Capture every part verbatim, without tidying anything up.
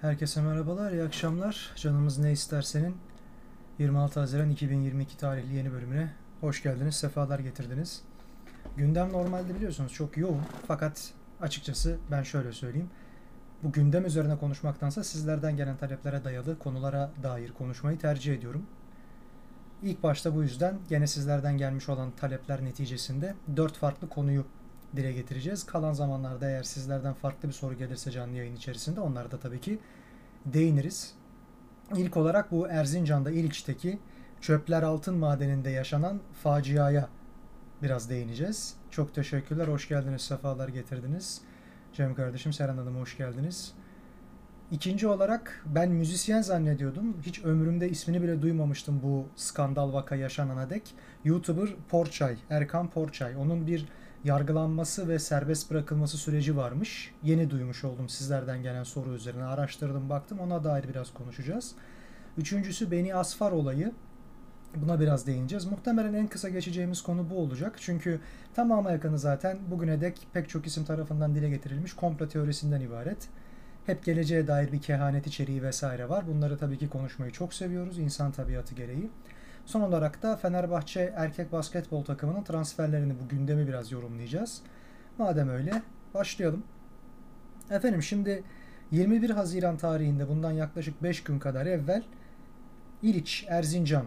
Herkese merhabalar, iyi akşamlar. Canımız ne istersenin yirmi altı Haziran iki bin yirmi iki tarihli yeni bölümüne hoş geldiniz, sefalar getirdiniz. Gündem normalde biliyorsunuz çok yoğun, fakat açıkçası ben şöyle söyleyeyim. Bu gündem üzerine konuşmaktansa sizlerden gelen taleplere dayalı konulara dair konuşmayı tercih ediyorum. İlk başta bu yüzden gene sizlerden gelmiş olan talepler neticesinde dört farklı konuyu dile getireceğiz. Kalan zamanlarda eğer sizlerden farklı bir soru gelirse canlı yayın içerisinde onlara da tabii ki değiniriz. İlk olarak bu Erzincan'da İliç'teki Çöpler Altın Madeni'nde yaşanan faciaya biraz değineceğiz. Çok teşekkürler, hoş geldiniz, sefalar getirdiniz. Cem kardeşim, Seren Hanım hoş geldiniz. İkinci olarak ben müzisyen zannediyordum. Hiç ömrümde ismini bile duymamıştım bu skandal vaka yaşanana dek. YouTuber Porçay, Erkan Porçay. Onun bir yargılanması ve serbest bırakılması süreci varmış. Yeni duymuş oldum sizlerden gelen soru üzerine. Araştırdım, baktım. Ona dair biraz konuşacağız. Üçüncüsü Beni Asfar olayı. Buna biraz değineceğiz. Muhtemelen en kısa geçeceğimiz konu bu olacak. Çünkü tamamı yakını zaten bugüne dek pek çok isim tarafından dile getirilmiş komplo teorisinden ibaret. Hep geleceğe dair bir kehanet içeriği vesaire var. Bunları tabii ki konuşmayı çok seviyoruz, insan tabiatı gereği. Son olarak da Fenerbahçe erkek basketbol takımının transferlerini, bu gündemi biraz yorumlayacağız. Madem öyle başlayalım. Efendim şimdi yirmi bir Haziran tarihinde bundan yaklaşık beş gün kadar evvel İliç, Erzincan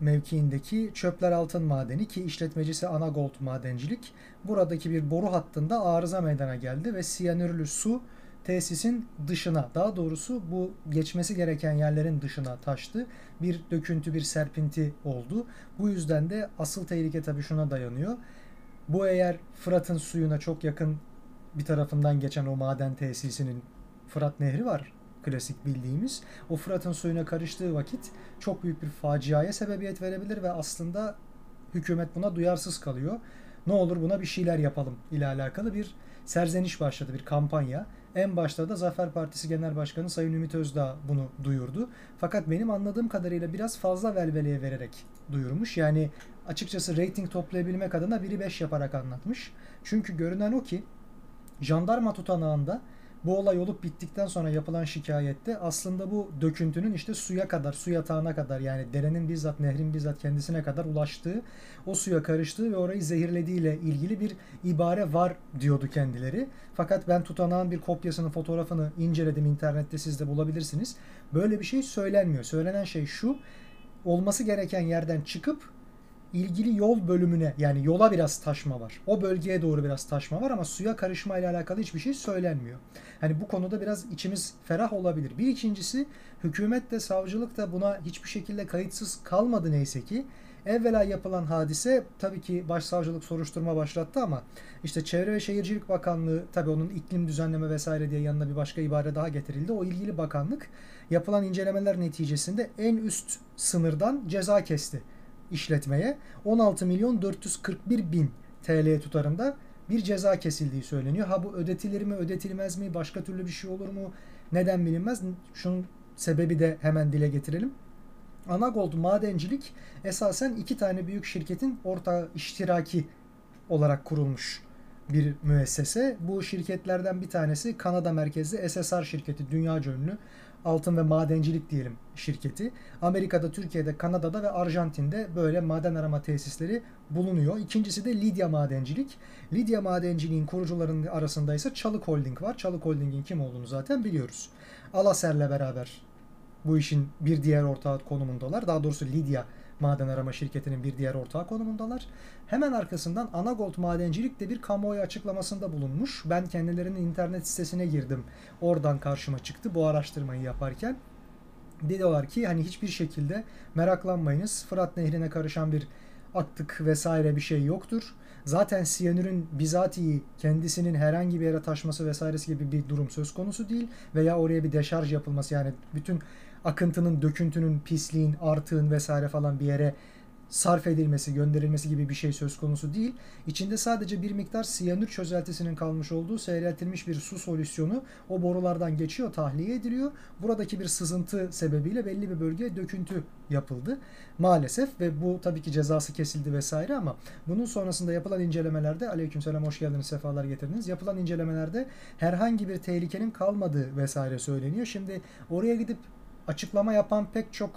mevkiindeki Çöpler Altın Madeni ki işletmecisi Anagold Madencilik, buradaki bir boru hattında arıza meydana geldi ve siyanürlü su tesisin dışına, daha doğrusu bu geçmesi gereken yerlerin dışına taştı. Bir döküntü, bir serpinti oldu. Bu yüzden de asıl tehlike tabii şuna dayanıyor. Bu eğer Fırat'ın suyuna çok yakın bir tarafından geçen o maden tesisinin, Fırat Nehri var klasik bildiğimiz. O Fırat'ın suyuna karıştığı vakit çok büyük bir faciaya sebebiyet verebilir ve aslında hükümet buna duyarsız kalıyor. Ne olur buna bir şeyler yapalım ile alakalı bir serzeniş başladı, bir kampanya. En başta da Zafer Partisi Genel Başkanı Sayın Ümit Özdağ bunu duyurdu. Fakat benim anladığım kadarıyla biraz fazla velveleye vererek duyurmuş. Yani açıkçası reyting toplayabilmek adına biri beş yaparak anlatmış. Çünkü görünen o ki jandarma tutanağında bu olay olup bittikten sonra yapılan şikayette aslında bu döküntünün işte suya kadar, su yatağına kadar, yani derenin bizzat, nehrin bizzat kendisine kadar ulaştığı, o suya karıştığı ve orayı zehirlediğiyle ilgili bir ibare var diyordu kendileri. Fakat ben tutanağın bir kopyasının fotoğrafını inceledim internette, siz de bulabilirsiniz. Böyle bir şey söylenmiyor. Söylenen şey şu, olması gereken yerden çıkıp ilgili yol bölümüne, yani yola biraz taşma var. O bölgeye doğru biraz taşma var ama suya karışma ile alakalı hiçbir şey söylenmiyor. Hani bu konuda biraz içimiz ferah olabilir. Bir ikincisi hükümet de savcılık da buna hiçbir şekilde kayıtsız kalmadı neyse ki. Evvela yapılan hadise, tabii ki Başsavcılık soruşturma başlattı ama işte Çevre ve Şehircilik Bakanlığı, tabii onun iklim düzenleme vesaire diye yanına bir başka ibare daha getirildi. O ilgili bakanlık yapılan incelemeler neticesinde en üst sınırdan ceza kesti işletmeye. on altı milyon dört yüz kırk bir bin T L tutarında bir ceza kesildiği söyleniyor. Ha bu ödetilir mi, ödetilmez mi, başka türlü bir şey olur mu? Neden bilinmez. Şunun sebebi de hemen dile getirelim. Anagold Madencilik esasen iki tane büyük şirketin ortağı, iştiraki olarak kurulmuş bir müessese. Bu şirketlerden bir tanesi Kanada merkezli S S R şirketi, dünyaca ünlü altın ve madencilik diyelim şirketi. Amerika'da, Türkiye'de, Kanada'da ve Arjantin'de böyle maden arama tesisleri bulunuyor. İkincisi de Lydia Madencilik. Lydia Madenciliğin kurucularının arasında ise Çalık Holding var. Çalık Holding'in kim olduğunu zaten biliyoruz. Alaser'le beraber bu işin bir diğer ortağı konumundalar. Daha doğrusu Lydia Maden Arama Şirketi'nin bir diğer ortağı konumundalar. Hemen arkasından Anagold Madencilik de bir kamuoyu açıklamasında bulunmuş. Ben kendilerinin internet sitesine girdim. Oradan karşıma çıktı bu araştırmayı yaparken. Diyorlar ki hani hiçbir şekilde meraklanmayınız. Fırat Nehri'ne karışan bir atık vesaire bir şey yoktur. Zaten siyanürün bizatihi kendisinin herhangi bir yere taşması vesairesi gibi bir durum söz konusu değil. Veya oraya bir deşarj yapılması, yani bütün akıntının, döküntünün, pisliğin, artığın vesaire falan bir yere sarf edilmesi, gönderilmesi gibi bir şey söz konusu değil. İçinde sadece bir miktar siyanür çözeltisinin kalmış olduğu seyreltilmiş bir su solüsyonu o borulardan geçiyor, tahliye ediliyor. Buradaki bir sızıntı sebebiyle belli bir bölgeye döküntü yapıldı maalesef ve bu tabii ki cezası kesildi vesaire, ama bunun sonrasında yapılan incelemelerde, aleykümselam, hoş geldiniz, sefalar getirdiniz, yapılan incelemelerde herhangi bir tehlikenin kalmadığı vesaire söyleniyor. Şimdi oraya gidip açıklama yapan pek çok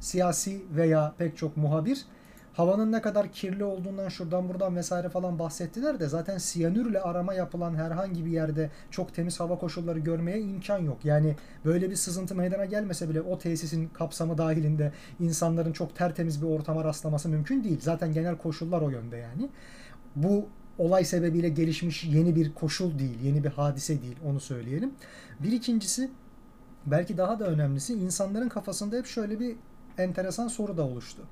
siyasi veya pek çok muhabir havanın ne kadar kirli olduğundan şuradan buradan vesaire falan bahsettiler de zaten siyanürle arama yapılan herhangi bir yerde çok temiz hava koşulları görmeye imkan yok. Yani böyle bir sızıntı meydana gelmese bile o tesisin kapsamı dahilinde insanların çok tertemiz bir ortama rastlaması mümkün değil. Zaten genel koşullar o yönde yani. Bu olay sebebiyle gelişmiş yeni bir koşul değil, yeni bir hadise değil, onu söyleyelim. Bir ikincisi, belki daha da önemlisi, insanların kafasında hep şöyle bir enteresan soru da oluştu.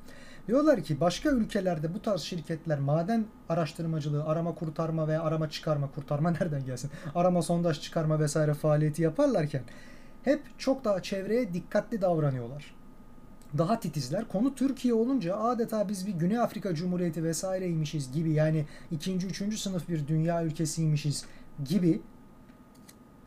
Diyorlar ki başka ülkelerde bu tarz şirketler maden araştırmacılığı, arama kurtarma veya arama çıkarma, kurtarma nereden gelsin, arama sondaj çıkarma vesaire faaliyeti yaparlarken hep çok daha çevreye dikkatli davranıyorlar. Daha titizler. Konu Türkiye olunca adeta biz bir Güney Afrika Cumhuriyeti vesaireymişiz gibi, yani ikinci, üçüncü sınıf bir dünya ülkesiymişiz gibi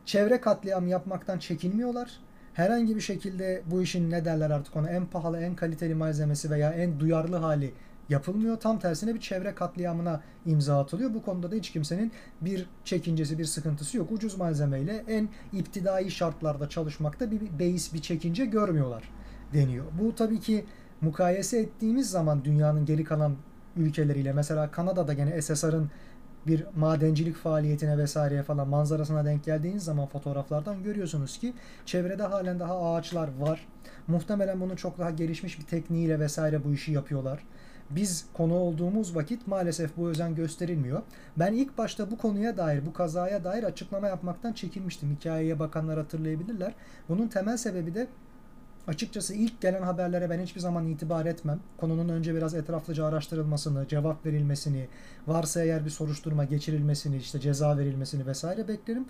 çevre katliamı yapmaktan çekinmiyorlar. Herhangi bir şekilde bu işin, ne derler artık ona, en pahalı, en kaliteli malzemesi veya en duyarlı hali yapılmıyor. Tam tersine bir çevre katliamına imza atılıyor. Bu konuda da hiç kimsenin bir çekincesi, bir sıkıntısı yok. Ucuz malzemeyle en iptidai şartlarda çalışmakta bir beis, bir çekince görmüyorlar deniyor. Bu tabii ki mukayese ettiğimiz zaman dünyanın geri kalan ülkeleriyle, mesela Kanada'da gene S S R'ın bir madencilik faaliyetine vesaireye falan manzarasına denk geldiğiniz zaman fotoğraflardan görüyorsunuz ki çevrede halen daha ağaçlar var. Muhtemelen bunun çok daha gelişmiş bir tekniğiyle vesaire bu işi yapıyorlar. Biz konu olduğumuz vakit maalesef bu özen gösterilmiyor. Ben ilk başta bu konuya dair, bu kazaya dair açıklama yapmaktan çekinmiştim. Hikayeye bakanlar hatırlayabilirler. Bunun temel sebebi de açıkçası ilk gelen haberlere ben hiçbir zaman itibar etmem. Konunun önce biraz etraflıca araştırılmasını, cevap verilmesini, varsa eğer bir soruşturma geçirilmesini, işte ceza verilmesini vesaire beklerim.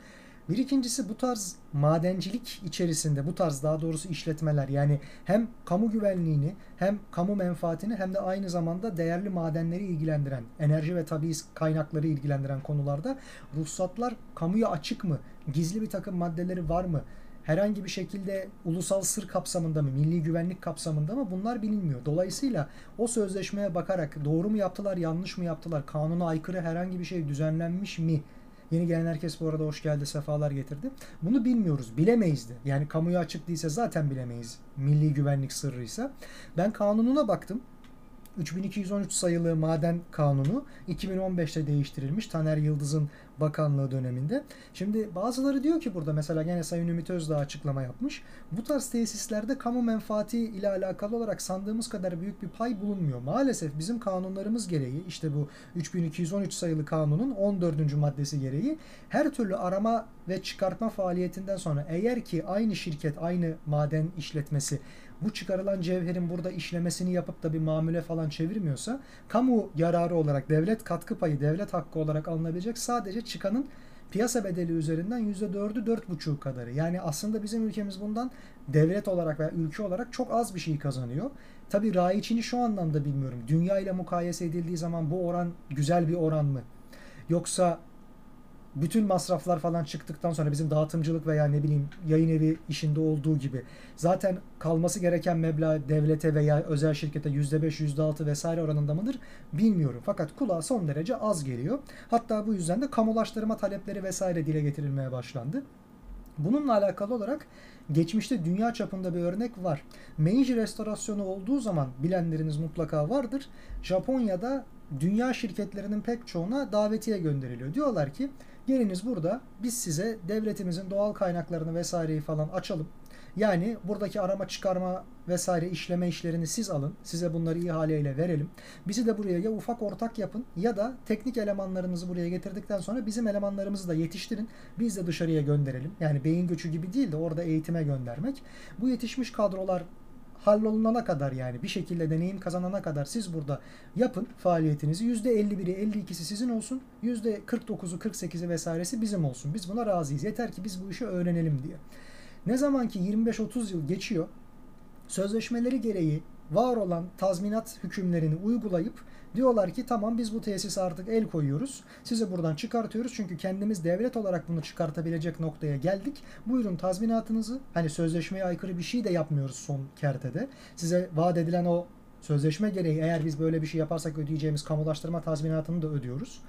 Bir ikincisi, bu tarz madencilik içerisinde, bu tarz daha doğrusu işletmeler, yani hem kamu güvenliğini, hem kamu menfaatini, hem de aynı zamanda değerli madenleri ilgilendiren, enerji ve tabii kaynakları ilgilendiren konularda ruhsatlar kamuya açık mı, gizli bir takım maddeleri var mı, herhangi bir şekilde ulusal sır kapsamında mı, milli güvenlik kapsamında mı, bunlar bilinmiyor. Dolayısıyla o sözleşmeye bakarak doğru mu yaptılar, yanlış mı yaptılar, kanuna aykırı herhangi bir şey düzenlenmiş mi? Yeni gelen herkes bu arada hoş geldi, sefalar getirdi. Bunu bilmiyoruz, bilemeyiz de. Yani kamuya açık değilse zaten bilemeyiz, milli güvenlik sırrıysa. Ben kanununa baktım. üç bin iki yüz on üç sayılı maden kanunu iki bin on beşte değiştirilmiş, Taner Yıldız'ın bakanlığı döneminde. Şimdi bazıları diyor ki burada, mesela gene Sayın Ümit Özdağ açıklama yapmış. Bu tarz tesislerde kamu menfaati ile alakalı olarak sandığımız kadar büyük bir pay bulunmuyor. Maalesef bizim kanunlarımız gereği, işte bu üç bin iki yüz on üç sayılı kanunun on dördüncü maddesi gereği her türlü arama ve çıkartma faaliyetinden sonra eğer ki aynı şirket, aynı maden işletmesi bu çıkarılan cevherin burada işlemesini yapıp da bir mamule falan çevirmiyorsa, kamu yararı olarak, devlet katkı payı, devlet hakkı olarak alınabilecek sadece çıkanın piyasa bedeli üzerinden yüzde dördü, dört buçuk kadarı. Yani aslında bizim ülkemiz bundan devlet olarak veya ülke olarak çok az bir şey kazanıyor. Tabii raiçini şu anlamda bilmiyorum. Dünya ile mukayese edildiği zaman bu oran güzel bir oran mı? Yoksa bütün masraflar falan çıktıktan sonra bizim dağıtımcılık veya ne bileyim yayın evi işinde olduğu gibi zaten kalması gereken meblağ devlete veya özel şirkete yüzde beş, yüzde altı vesaire oranında mıdır bilmiyorum. Fakat kulağa son derece az geliyor. Hatta bu yüzden de kamulaştırma talepleri vesaire dile getirilmeye başlandı. Bununla alakalı olarak geçmişte dünya çapında bir örnek var. Meiji restorasyonu olduğu zaman, bilenleriniz mutlaka vardır, Japonya'da dünya şirketlerinin pek çoğuna davetiye gönderiliyor. Diyorlar ki geliniz burada biz size devletimizin doğal kaynaklarını vesaireyi falan açalım. Yani buradaki arama çıkarma vesaire işleme işlerini siz alın. Size bunları ihaleyle verelim. Bizi de buraya ya ufak ortak yapın ya da teknik elemanlarımızı buraya getirdikten sonra bizim elemanlarımızı da yetiştirin. Biz de dışarıya gönderelim. Yani beyin göçü gibi değil de orada eğitime göndermek. Bu yetişmiş kadrolar hallolunana kadar, yani bir şekilde deneyim kazanana kadar siz burada yapın faaliyetinizi. yüzde elli biri, elli ikisi sizin olsun. yüzde kırk dokuzu, kırk sekizi vesairesi bizim olsun. Biz buna razıyız. Yeter ki biz bu işi öğrenelim diye. Ne zaman ki yirmi beş otuz yıl geçiyor, sözleşmeleri gereği var olan tazminat hükümlerini uygulayıp diyorlar ki tamam biz bu tesise artık el koyuyoruz. Sizi buradan çıkartıyoruz çünkü kendimiz devlet olarak bunu çıkartabilecek noktaya geldik. Buyurun tazminatınızı, hani sözleşmeye aykırı bir şey de yapmıyoruz son kertede. Size vaat edilen o sözleşme gereği eğer biz böyle bir şey yaparsak ödeyeceğimiz kamulaştırma tazminatını da ödüyoruz.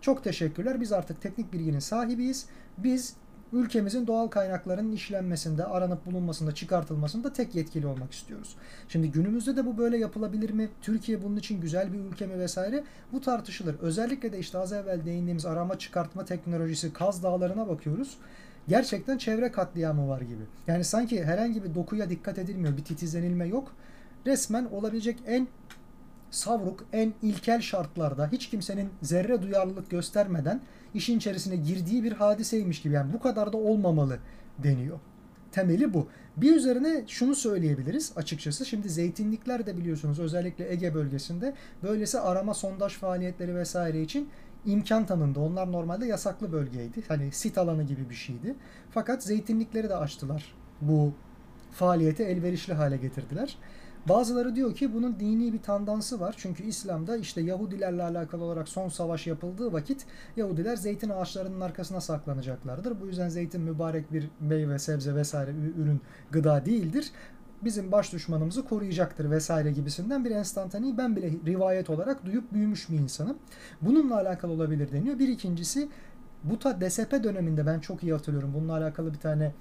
Çok teşekkürler. Biz artık teknik bilginin sahibiyiz. Biz ülkemizin doğal kaynaklarının işlenmesinde, aranıp bulunmasında, çıkartılmasında tek yetkili olmak istiyoruz. Şimdi günümüzde de bu böyle yapılabilir mi? Türkiye bunun için güzel bir ülke mi vesaire? Bu tartışılır. Özellikle de işte az evvel değindiğimiz arama çıkartma teknolojisi, Kaz Dağları'na bakıyoruz. Gerçekten çevre katliamı var gibi. Yani sanki herhangi bir dokuya dikkat edilmiyor, bir titizlenilme yok. Resmen olabilecek en savruk, en ilkel şartlarda hiç kimsenin zerre duyarlılık göstermeden işin içerisine girdiği bir hadiseymiş gibi. Yani bu kadar da olmamalı deniyor. Temeli bu. Bir üzerine şunu söyleyebiliriz açıkçası. Şimdi zeytinlikler de biliyorsunuz özellikle Ege bölgesinde böylesi arama sondaj faaliyetleri vesaire için imkan tanındı. Onlar normalde yasaklı bölgeydi. Hani sit alanı gibi bir şeydi. Fakat zeytinlikleri de açtılar. Bu faaliyete elverişli hale getirdiler. Bazıları diyor ki bunun dini bir tandansı var. Çünkü İslam'da işte Yahudilerle alakalı olarak son savaş yapıldığı vakit Yahudiler zeytin ağaçlarının arkasına saklanacaklardır. Bu yüzden zeytin mübarek bir meyve, sebze vesaire ürün, gıda değildir. Bizim baş düşmanımızı koruyacaktır vesaire gibisinden bir enstantaneyi ben bile rivayet olarak duyup büyümüş bir insanım. Bununla alakalı olabilir deniyor. Bir ikincisi bu ta D S P döneminde ben çok iyi hatırlıyorum. Bununla alakalı bir tane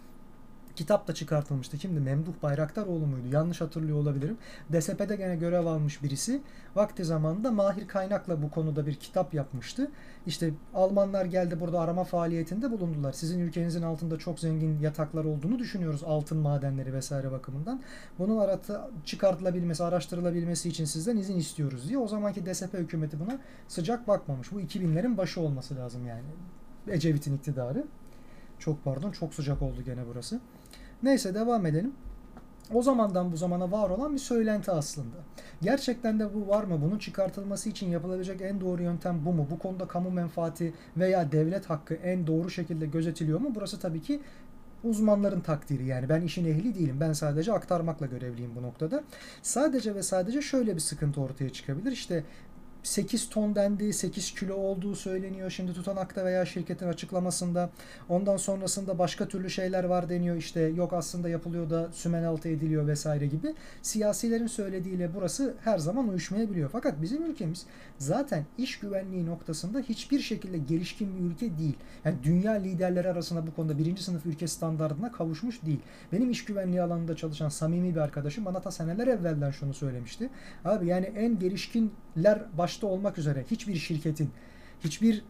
kitap da çıkartılmıştı. Kimdi? Memduh Bayraktaroğlu muydu? Yanlış hatırlıyor olabilirim. D S P'de gene görev almış birisi. Vakti zamanında Mahir Kaynak'la bu konuda bir kitap yapmıştı. İşte Almanlar geldi burada arama faaliyetinde bulundular. Sizin ülkenizin altında çok zengin yataklar olduğunu düşünüyoruz. Altın madenleri vesaire bakımından. Bunun aratı çıkartılabilmesi, araştırılabilmesi için sizden izin istiyoruz diye. O zamanki D S P hükümeti buna sıcak bakmamış. Bu iki binlerin başı olması lazım yani. Ecevit'in iktidarı. Çok pardon, çok sıcak oldu gene burası. Neyse devam edelim. O zamandan bu zamana var olan bir söylenti aslında. Gerçekten de bu var mı? Bunun çıkartılması için yapılabilecek en doğru yöntem bu mu? Bu konuda kamu menfaati veya devlet hakkı en doğru şekilde gözetiliyor mu? Burası tabii ki uzmanların takdiri. Yani ben işin ehli değilim. Ben sadece aktarmakla görevliyim bu noktada. Sadece ve sadece şöyle bir sıkıntı ortaya çıkabilir. İşte sekiz ton dendiği, sekiz kilo olduğu söyleniyor. Şimdi tutanakta veya şirketin açıklamasında. Ondan sonrasında başka türlü şeyler var deniyor. İşte yok aslında yapılıyor da sümen altı ediliyor vesaire gibi. Siyasilerin söylediğiyle burası her zaman uyuşmayabiliyor. Fakat bizim ülkemiz zaten iş güvenliği noktasında hiçbir şekilde gelişkin bir ülke değil. Yani dünya liderleri arasında bu konuda birinci sınıf ülke standartına kavuşmuş değil. Benim iş güvenliği alanında çalışan samimi bir arkadaşım bana ta seneler evvelden şunu söylemişti. Abi yani en gelişkinler baş başta olmak üzere hiçbir şirketin, hiçbir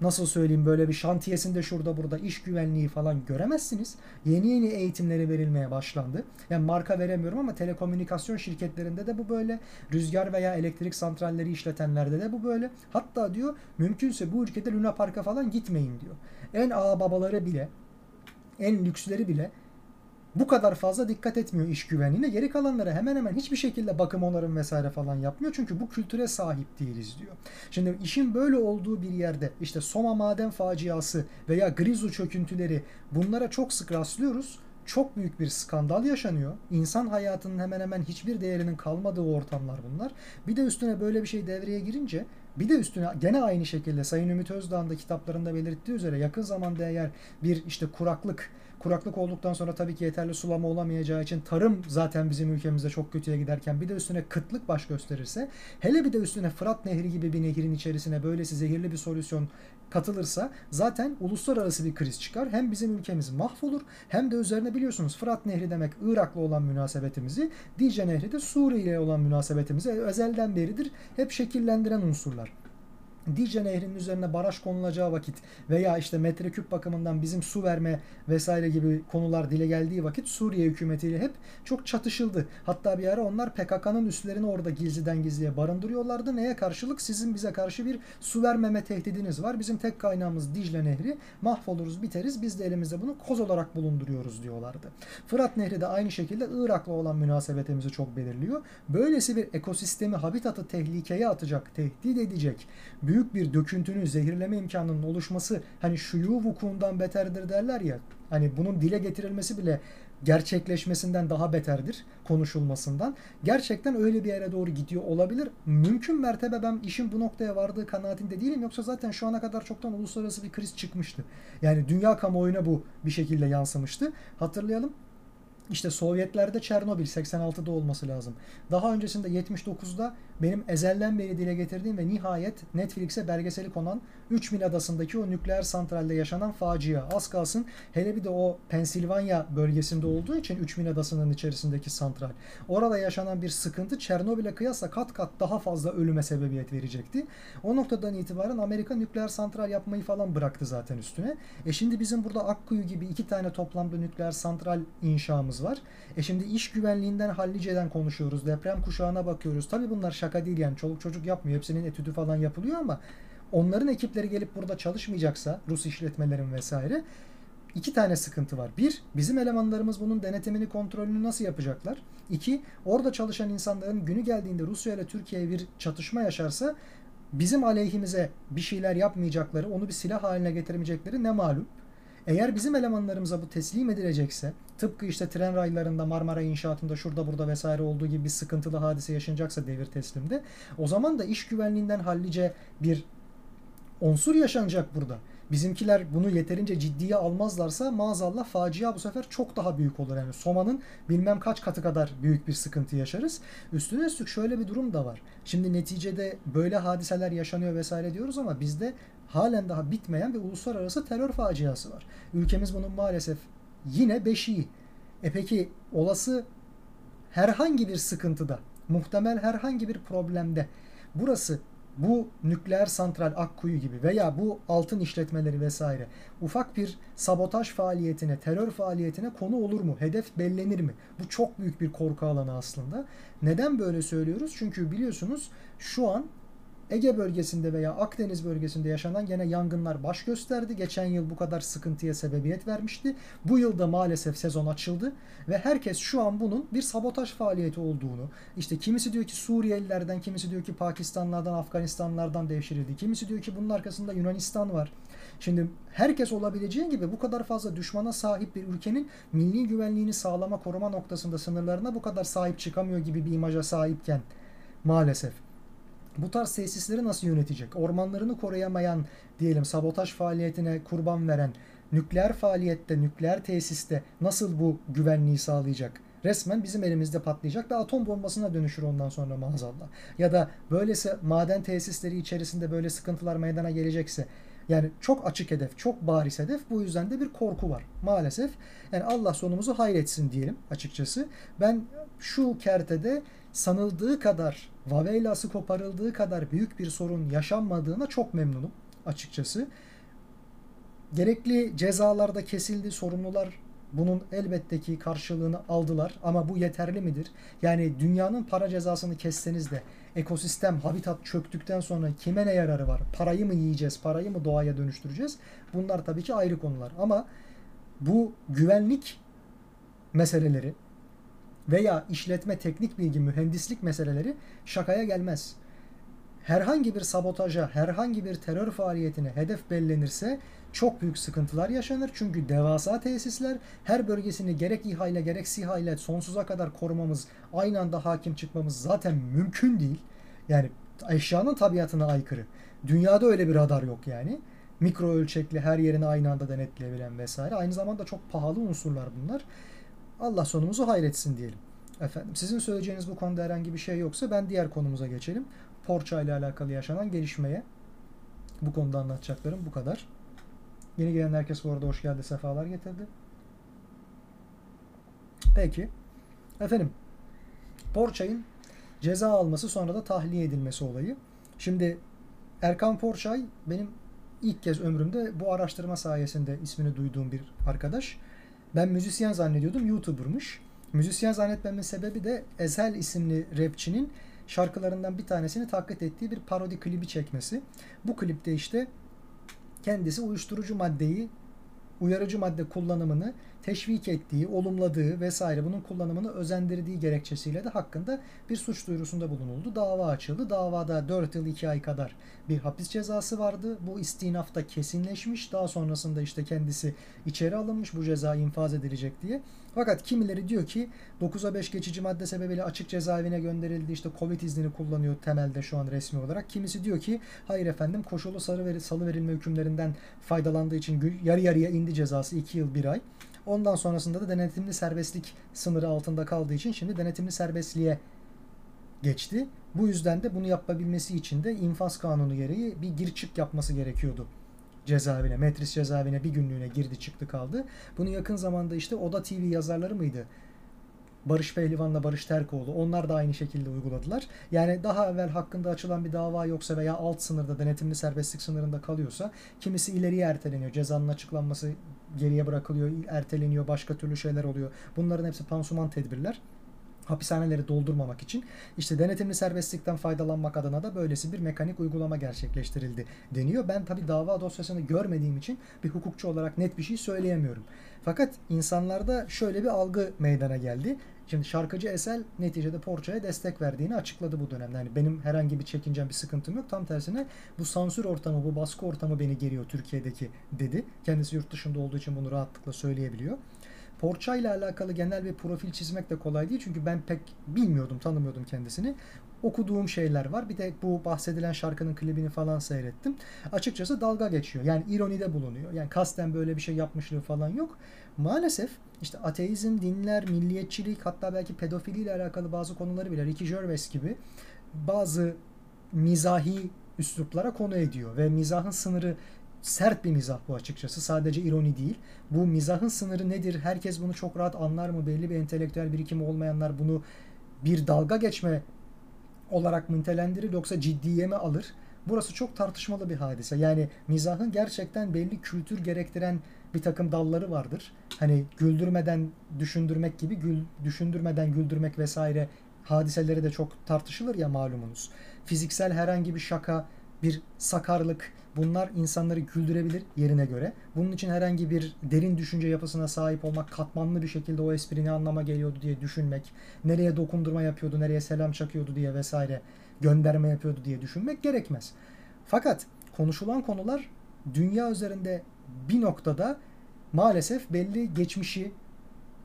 nasıl söyleyeyim böyle bir şantiyesinde şurada burada iş güvenliği falan göremezsiniz. Yeni yeni eğitimleri verilmeye başlandı. Yani marka veremiyorum ama telekomünikasyon şirketlerinde de bu böyle. Rüzgar veya elektrik santralleri işletenlerde de bu böyle. Hatta diyor mümkünse bu ülkede Luna Park'a falan gitmeyin diyor. En ağababaları bile, en lüksleri bile bu kadar fazla dikkat etmiyor iş güvenliğine. Geri kalanlara hemen hemen hiçbir şekilde bakım onarım vesaire falan yapmıyor. Çünkü bu kültüre sahip değiliz diyor. Şimdi işin böyle olduğu bir yerde işte Soma maden faciası veya Grizu çöküntüleri, bunlara çok sık rastlıyoruz. Çok büyük bir skandal yaşanıyor. İnsan hayatının hemen hemen hiçbir değerinin kalmadığı ortamlar bunlar. Bir de üstüne böyle bir şey devreye girince, bir de üstüne gene aynı şekilde Sayın Ümit Özdağ'ın da kitaplarında belirttiği üzere yakın zamanda eğer bir işte kuraklık, kuraklık olduktan sonra tabii ki yeterli sulama olamayacağı için tarım zaten bizim ülkemizde çok kötüye giderken bir de üstüne kıtlık baş gösterirse, hele bir de üstüne Fırat Nehri gibi bir nehrin içerisine böylesi zehirli bir solüsyon katılırsa zaten uluslararası bir kriz çıkar. Hem bizim ülkemiz mahvolur hem de üzerine biliyorsunuz Fırat Nehri demek Irak'la olan münasebetimizi, Dicle Nehri de Suriye'yle olan münasebetimizi ezelden beridir hep şekillendiren unsurlar. Dicle Nehri'nin üzerine baraj konulacağı vakit veya işte metreküp bakımından bizim su verme vesaire gibi konular dile geldiği vakit Suriye hükümetiyle hep çok çatışıldı. Hatta bir ara onlar P K K'nın üslerini orada gizliden gizliye barındırıyorlardı. Neye karşılık? Sizin bize karşı bir su vermeme tehdidiniz var. Bizim tek kaynağımız Dicle Nehri. Mahvoluruz, biteriz. Biz de elimizde bunu koz olarak bulunduruyoruz diyorlardı. Fırat Nehri de aynı şekilde Irak'la olan münasebetimizi çok belirliyor. Böylesi bir ekosistemi, habitatı tehlikeye atacak, tehdit edecek büyük bir döküntünün, zehirleme imkanının oluşması, hani şuyu vukuundan beterdir derler ya, hani bunun dile getirilmesi bile gerçekleşmesinden daha beterdir, konuşulmasından. Gerçekten öyle bir yere doğru gidiyor olabilir. Mümkün mertebe ben işin bu noktaya vardığı kanaatinde değilim. Yoksa zaten şu ana kadar çoktan uluslararası bir kriz çıkmıştı. Yani dünya kamuoyuna bu bir şekilde yansımıştı. Hatırlayalım. İşte Sovyetlerde Çernobil seksen altıda olması lazım. Daha öncesinde yetmiş dokuzda benim ezelden beri dile getirdiğim ve nihayet Netflix'e belgeseli konan üç mil adasındaki o nükleer santralde yaşanan facia. Az kalsın, hele bir de o Pensilvanya bölgesinde olduğu için üç mil adasının içerisindeki santral. Orada yaşanan bir sıkıntı Çernobil'e kıyasla kat kat daha fazla ölüme sebebiyet verecekti. O noktadan itibaren Amerika nükleer santral yapmayı falan bıraktı zaten üstüne. E şimdi bizim burada Akkuyu gibi iki tane toplamda nükleer santral inşamız var. E şimdi iş güvenliğinden hallice'den konuşuyoruz. Deprem kuşağına bakıyoruz. Tabii bunlar şaka değil yani. Çoluk çocuk yapmıyor. Hepsinin etüdü falan yapılıyor ama onların ekipleri gelip burada çalışmayacaksa Rus işletmelerin vesaire iki tane sıkıntı var. Bir, bizim elemanlarımız bunun denetimini, kontrolünü nasıl yapacaklar? İki, orada çalışan insanların günü geldiğinde Rusya ile Türkiye bir çatışma yaşarsa bizim aleyhimize bir şeyler yapmayacakları, onu bir silah haline getirmeyecekleri ne malum? Eğer bizim elemanlarımıza bu teslim edilecekse, tıpkı işte tren raylarında, Marmara inşaatında, şurada burada vesaire olduğu gibi bir sıkıntılı hadise yaşanacaksa devir teslimde, o zaman da iş güvenliğinden hallice bir unsur yaşanacak burada. Bizimkiler bunu yeterince ciddiye almazlarsa maazallah facia bu sefer çok daha büyük olur. Yani Soma'nın bilmem kaç katı kadar büyük bir sıkıntı yaşarız. Üstüne üstlük şöyle bir durum da var. Şimdi neticede böyle hadiseler yaşanıyor vesaire diyoruz ama bizde halen daha bitmeyen bir uluslararası terör faciası var. Ülkemiz bunun maalesef yine beşiği. E peki olası herhangi bir sıkıntıda, muhtemel herhangi bir problemde burası, bu nükleer santral Akkuyu gibi veya bu altın işletmeleri vesaire ufak bir sabotaj faaliyetine, terör faaliyetine konu olur mu? Hedef bellenir mi? Bu çok büyük bir korku alanı aslında. Neden böyle söylüyoruz? Çünkü biliyorsunuz şu an Ege bölgesinde veya Akdeniz bölgesinde yaşanan gene yangınlar baş gösterdi. Geçen yıl bu kadar sıkıntıya sebebiyet vermişti. Bu yıl da maalesef sezon açıldı ve herkes şu an bunun bir sabotaj faaliyeti olduğunu, işte kimisi diyor ki Suriyelilerden, kimisi diyor ki Pakistanlardan, Afganistanlardan devşirildi. Kimisi diyor ki bunun arkasında Yunanistan var. Şimdi herkes olabileceği gibi bu kadar fazla düşmana sahip bir ülkenin milli güvenliğini sağlama, koruma noktasında sınırlarına bu kadar sahip çıkamıyor gibi bir imaja sahipken maalesef bu tarz tesisleri nasıl yönetecek? Ormanlarını koruyamayan, diyelim sabotaj faaliyetine kurban veren, nükleer faaliyette, nükleer tesiste nasıl bu güvenliği sağlayacak? Resmen bizim elimizde patlayacak ve atom bombasına dönüşür ondan sonra maazallah. Ya da böylesi maden tesisleri içerisinde böyle sıkıntılar meydana gelecekse, yani çok açık hedef, çok bariz hedef. Bu yüzden de bir korku var maalesef. Yani Allah sonumuzu hayretsin diyelim açıkçası. Ben şu kertede sanıldığı kadar, vavelası koparıldığı kadar büyük bir sorun yaşanmadığına çok memnunum açıkçası. Gerekli cezalarda kesildi, sorumlular bunun elbette ki karşılığını aldılar ama bu yeterli midir? Yani dünyanın para cezasını kesseniz de ekosistem, habitat çöktükten sonra kime ne yararı var? Parayı mı yiyeceğiz, parayı mı doğaya dönüştüreceğiz? Bunlar tabii ki ayrı konular ama bu güvenlik meseleleri veya işletme, teknik bilgi, mühendislik meseleleri şakaya gelmez. Herhangi bir sabotaja, herhangi bir terör faaliyetine hedef bellenirse çok büyük sıkıntılar yaşanır. Çünkü devasa tesisler, her bölgesini gerek İHA ile gerek SİHA ile sonsuza kadar korumamız, aynı anda hakim çıkmamız zaten mümkün değil. Yani eşyanın tabiatına aykırı. Dünyada öyle bir radar yok yani. Mikro ölçekli, her yerini aynı anda denetleyebilen vesaire. Aynı zamanda çok pahalı unsurlar bunlar. Allah sonumuzu hayretsin diyelim. Efendim, sizin söyleyeceğiniz bu konuda herhangi bir şey yoksa ben diğer konumuza geçelim. Porçay ile alakalı yaşanan gelişmeye. Bu konuda anlatacaklarım bu kadar. Yeni gelen herkes bu arada hoş geldi, sefalar getirdi. Peki. Efendim, Porçay'ın ceza alması sonra da tahliye edilmesi olayı. Şimdi Erkan Porçay benim ilk kez ömrümde bu araştırma sayesinde ismini duyduğum bir arkadaş. Ben müzisyen zannediyordum, YouTuber'mış. Müzisyen zannetmemin sebebi de Ezel isimli rapçinin şarkılarından bir tanesini taklit ettiği bir parodi klibi çekmesi. Bu klipte işte kendisi uyuşturucu maddeyi, uyarıcı madde kullanımını teşvik ettiği, olumladığı vesaire bunun kullanımını özendirdiği gerekçesiyle de hakkında bir suç duyurusunda bulunuldu. Dava açıldı. Davada dört yıl iki ay kadar bir hapis cezası vardı. Bu istinafta kesinleşmiş. Daha sonrasında işte kendisi içeri alınmış bu ceza infaz edilecek diye. Fakat kimileri diyor ki dokuza beş geçici madde sebebiyle açık cezaevine gönderildi. İşte Covid iznini kullanıyor temelde şu an resmi olarak. Kimisi diyor ki hayır efendim koşulu salı verilme hükümlerinden faydalandığı için yarı yarıya indi cezası iki yıl bir ay. Ondan sonrasında da denetimli serbestlik sınırı altında kaldığı için şimdi denetimli serbestliğe geçti. Bu yüzden de bunu yapabilmesi için de infaz kanunu gereği bir gir çık yapması gerekiyordu. Cezaevine, Metris cezaevine bir günlüğüne girdi çıktı kaldı. Bunu yakın zamanda işte Oda T V yazarları mıydı? Barış Pehlivan'la Barış Terkoğlu. Onlar da aynı şekilde uyguladılar. Yani daha evvel hakkında açılan bir dava yoksa veya alt sınırda denetimli serbestlik sınırında kalıyorsa kimisi ileriye erteleniyor. Cezanın açıklanması geriye bırakılıyor, erteleniyor, başka türlü şeyler oluyor. Bunların hepsi pansuman tedbirler. Hapishaneleri doldurmamak için işte denetimli serbestlikten faydalanmak adına da böylesi bir mekanik uygulama gerçekleştirildi deniyor. Ben tabii dava dosyasını görmediğim için bir hukukçu olarak net bir şey söyleyemiyorum. Fakat insanlarda şöyle bir algı meydana geldi. Şimdi şarkıcı Ezel neticede Porçay'a destek verdiğini açıkladı bu dönemde. Yani benim herhangi bir çekincem, bir sıkıntım yok. Tam tersine bu sansür ortamı, bu baskı ortamı beni geriyor Türkiye'deki dedi. Kendisi yurt dışında olduğu için bunu rahatlıkla söyleyebiliyor. Porçay'la alakalı genel bir profil çizmek de kolay değil. Çünkü ben pek bilmiyordum, tanımıyordum kendisini. Okuduğum şeyler var. Bir de bu bahsedilen şarkının klibini falan seyrettim. Açıkçası dalga geçiyor. Yani ironide bulunuyor. Yani kasten böyle bir şey yapmışlığı falan yok. Maalesef işte ateizm, dinler, milliyetçilik, hatta belki pedofiliyle alakalı bazı konuları bile Ricky Gervais gibi bazı mizahi üsluplara konu ediyor. Ve mizahın sınırı sert bir mizah bu açıkçası. Sadece ironi değil. Bu mizahın sınırı nedir? Herkes bunu çok rahat anlar mı? Belli bir entelektüel birikimi olmayanlar bunu bir dalga geçme olarak mı nitelendirir yoksa ciddiye mi alır? Burası çok tartışmalı bir hadise. Yani mizahın gerçekten belli kültür gerektiren bir takım dalları vardır. Hani güldürmeden düşündürmek gibi gül, düşündürmeden güldürmek vesaire hadiseleri de çok tartışılır ya malumunuz. Fiziksel herhangi bir şaka, bir sakarlık, bunlar insanları güldürebilir yerine göre. Bunun için herhangi bir derin düşünce yapısına sahip olmak, katmanlı bir şekilde o espri ne anlama geliyordu diye düşünmek, nereye dokundurma yapıyordu, nereye selam çakıyordu diye vesaire, gönderme yapıyordu diye düşünmek gerekmez. Fakat konuşulan konular dünya üzerinde bir noktada maalesef belli geçmişi,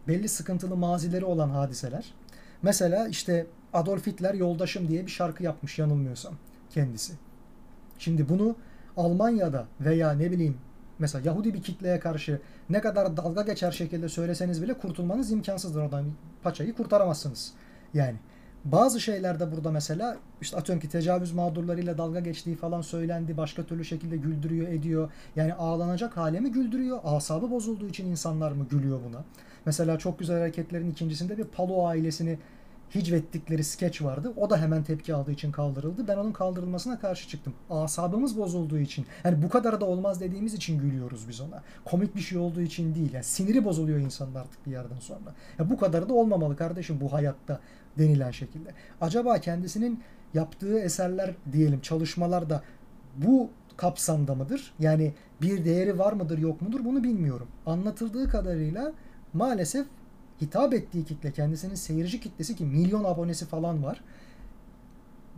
belli sıkıntılı mazileri olan hadiseler. Mesela işte Adolf Hitler "Yoldaşım" diye bir şarkı yapmış yanılmıyorsam kendisi. Şimdi bunu Almanya'da veya ne bileyim mesela Yahudi bir kitleye karşı ne kadar dalga geçer şekilde söyleseniz bile kurtulmanız imkansızdır. Oradan paçayı kurtaramazsınız. Yani bazı şeylerde burada mesela işte atıyorum ki tecavüz mağdurlarıyla dalga geçtiği falan söylendi. Başka türlü şekilde güldürüyor ediyor. Yani ağlanacak hale mi güldürüyor? Asabı bozulduğu için insanlar mı gülüyor buna? Mesela çok güzel hareketlerin ikincisinde bir Palo ailesini hicvettikleri skeç vardı. O da hemen tepki aldığı için kaldırıldı. Ben onun kaldırılmasına karşı çıktım. Asabımız bozulduğu için. Yani bu kadar da olmaz dediğimiz için gülüyoruz biz ona. Komik bir şey olduğu için değil. Yani siniri bozuluyor insanın artık bir yerden sonra. Ya bu kadar da olmamalı kardeşim bu hayatta denilen şekilde. Acaba kendisinin yaptığı eserler diyelim, çalışmalar da bu kapsamda mıdır? Yani bir değeri var mıdır yok mudur bunu bilmiyorum. Anlatıldığı kadarıyla maalesef hitap ettiği kitle, kendisinin seyirci kitlesi ki milyon abonesi falan var.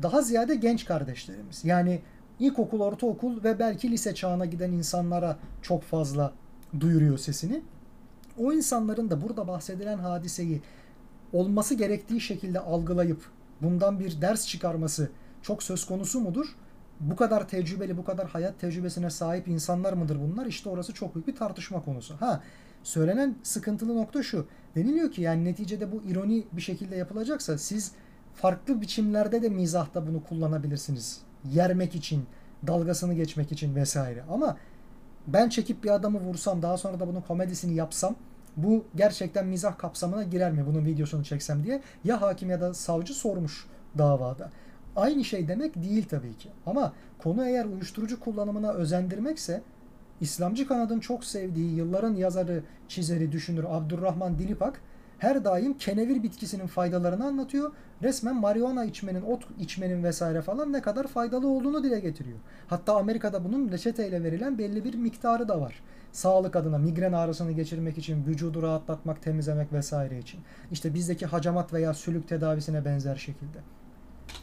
Daha ziyade genç kardeşlerimiz. Yani ilkokul, ortaokul ve belki lise çağına giden insanlara çok fazla duyuruyor sesini. O insanların da burada bahsedilen hadiseyi olması gerektiği şekilde algılayıp bundan bir ders çıkarması çok söz konusu mudur? Bu kadar tecrübeli, bu kadar hayat tecrübesine sahip insanlar mıdır bunlar? İşte orası çok büyük bir tartışma konusu. Ha, söylenen sıkıntılı nokta şu. Deniliyor ki yani neticede bu ironi bir şekilde yapılacaksa siz farklı biçimlerde de mizahta bunu kullanabilirsiniz. Yermek için, dalgasını geçmek için vesaire. Ama ben çekip bir adamı vursam, daha sonra da bunun komedisini yapsam bu gerçekten mizah kapsamına girer mi? Bunun videosunu çeksem diye ya hakim ya da savcı sormuş davada. Aynı şey demek değil tabii ki. Ama konu eğer uyuşturucu kullanımına özendirmekse İslamcı kanadın çok sevdiği yılların yazarı, çizeri, düşünür Abdurrahman Dilipak her daim kenevir bitkisinin faydalarını anlatıyor. Resmen marihuana içmenin, ot içmenin vesaire falan ne kadar faydalı olduğunu dile getiriyor. Hatta Amerika'da bunun reçeteyle verilen belli bir miktarı da var. Sağlık adına migren ağrısını geçirmek için, vücudu rahatlatmak, temizlemek vesaire için. İşte bizdeki hacamat veya sülük tedavisine benzer şekilde.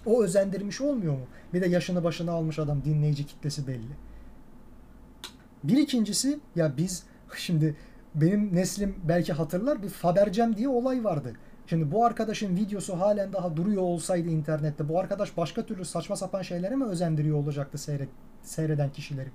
O özendirmiş olmuyor mu? Bir de yaşını başına almış adam, dinleyici kitlesi belli. Bir ikincisi, ya biz şimdi, benim neslim belki hatırlar, bir Fabercem diye olay vardı. Şimdi bu arkadaşın videosu halen daha duruyor olsaydı internette, bu arkadaş başka türlü saçma sapan şeylere mi özendiriyor olacaktı seyret, seyreden kişileri?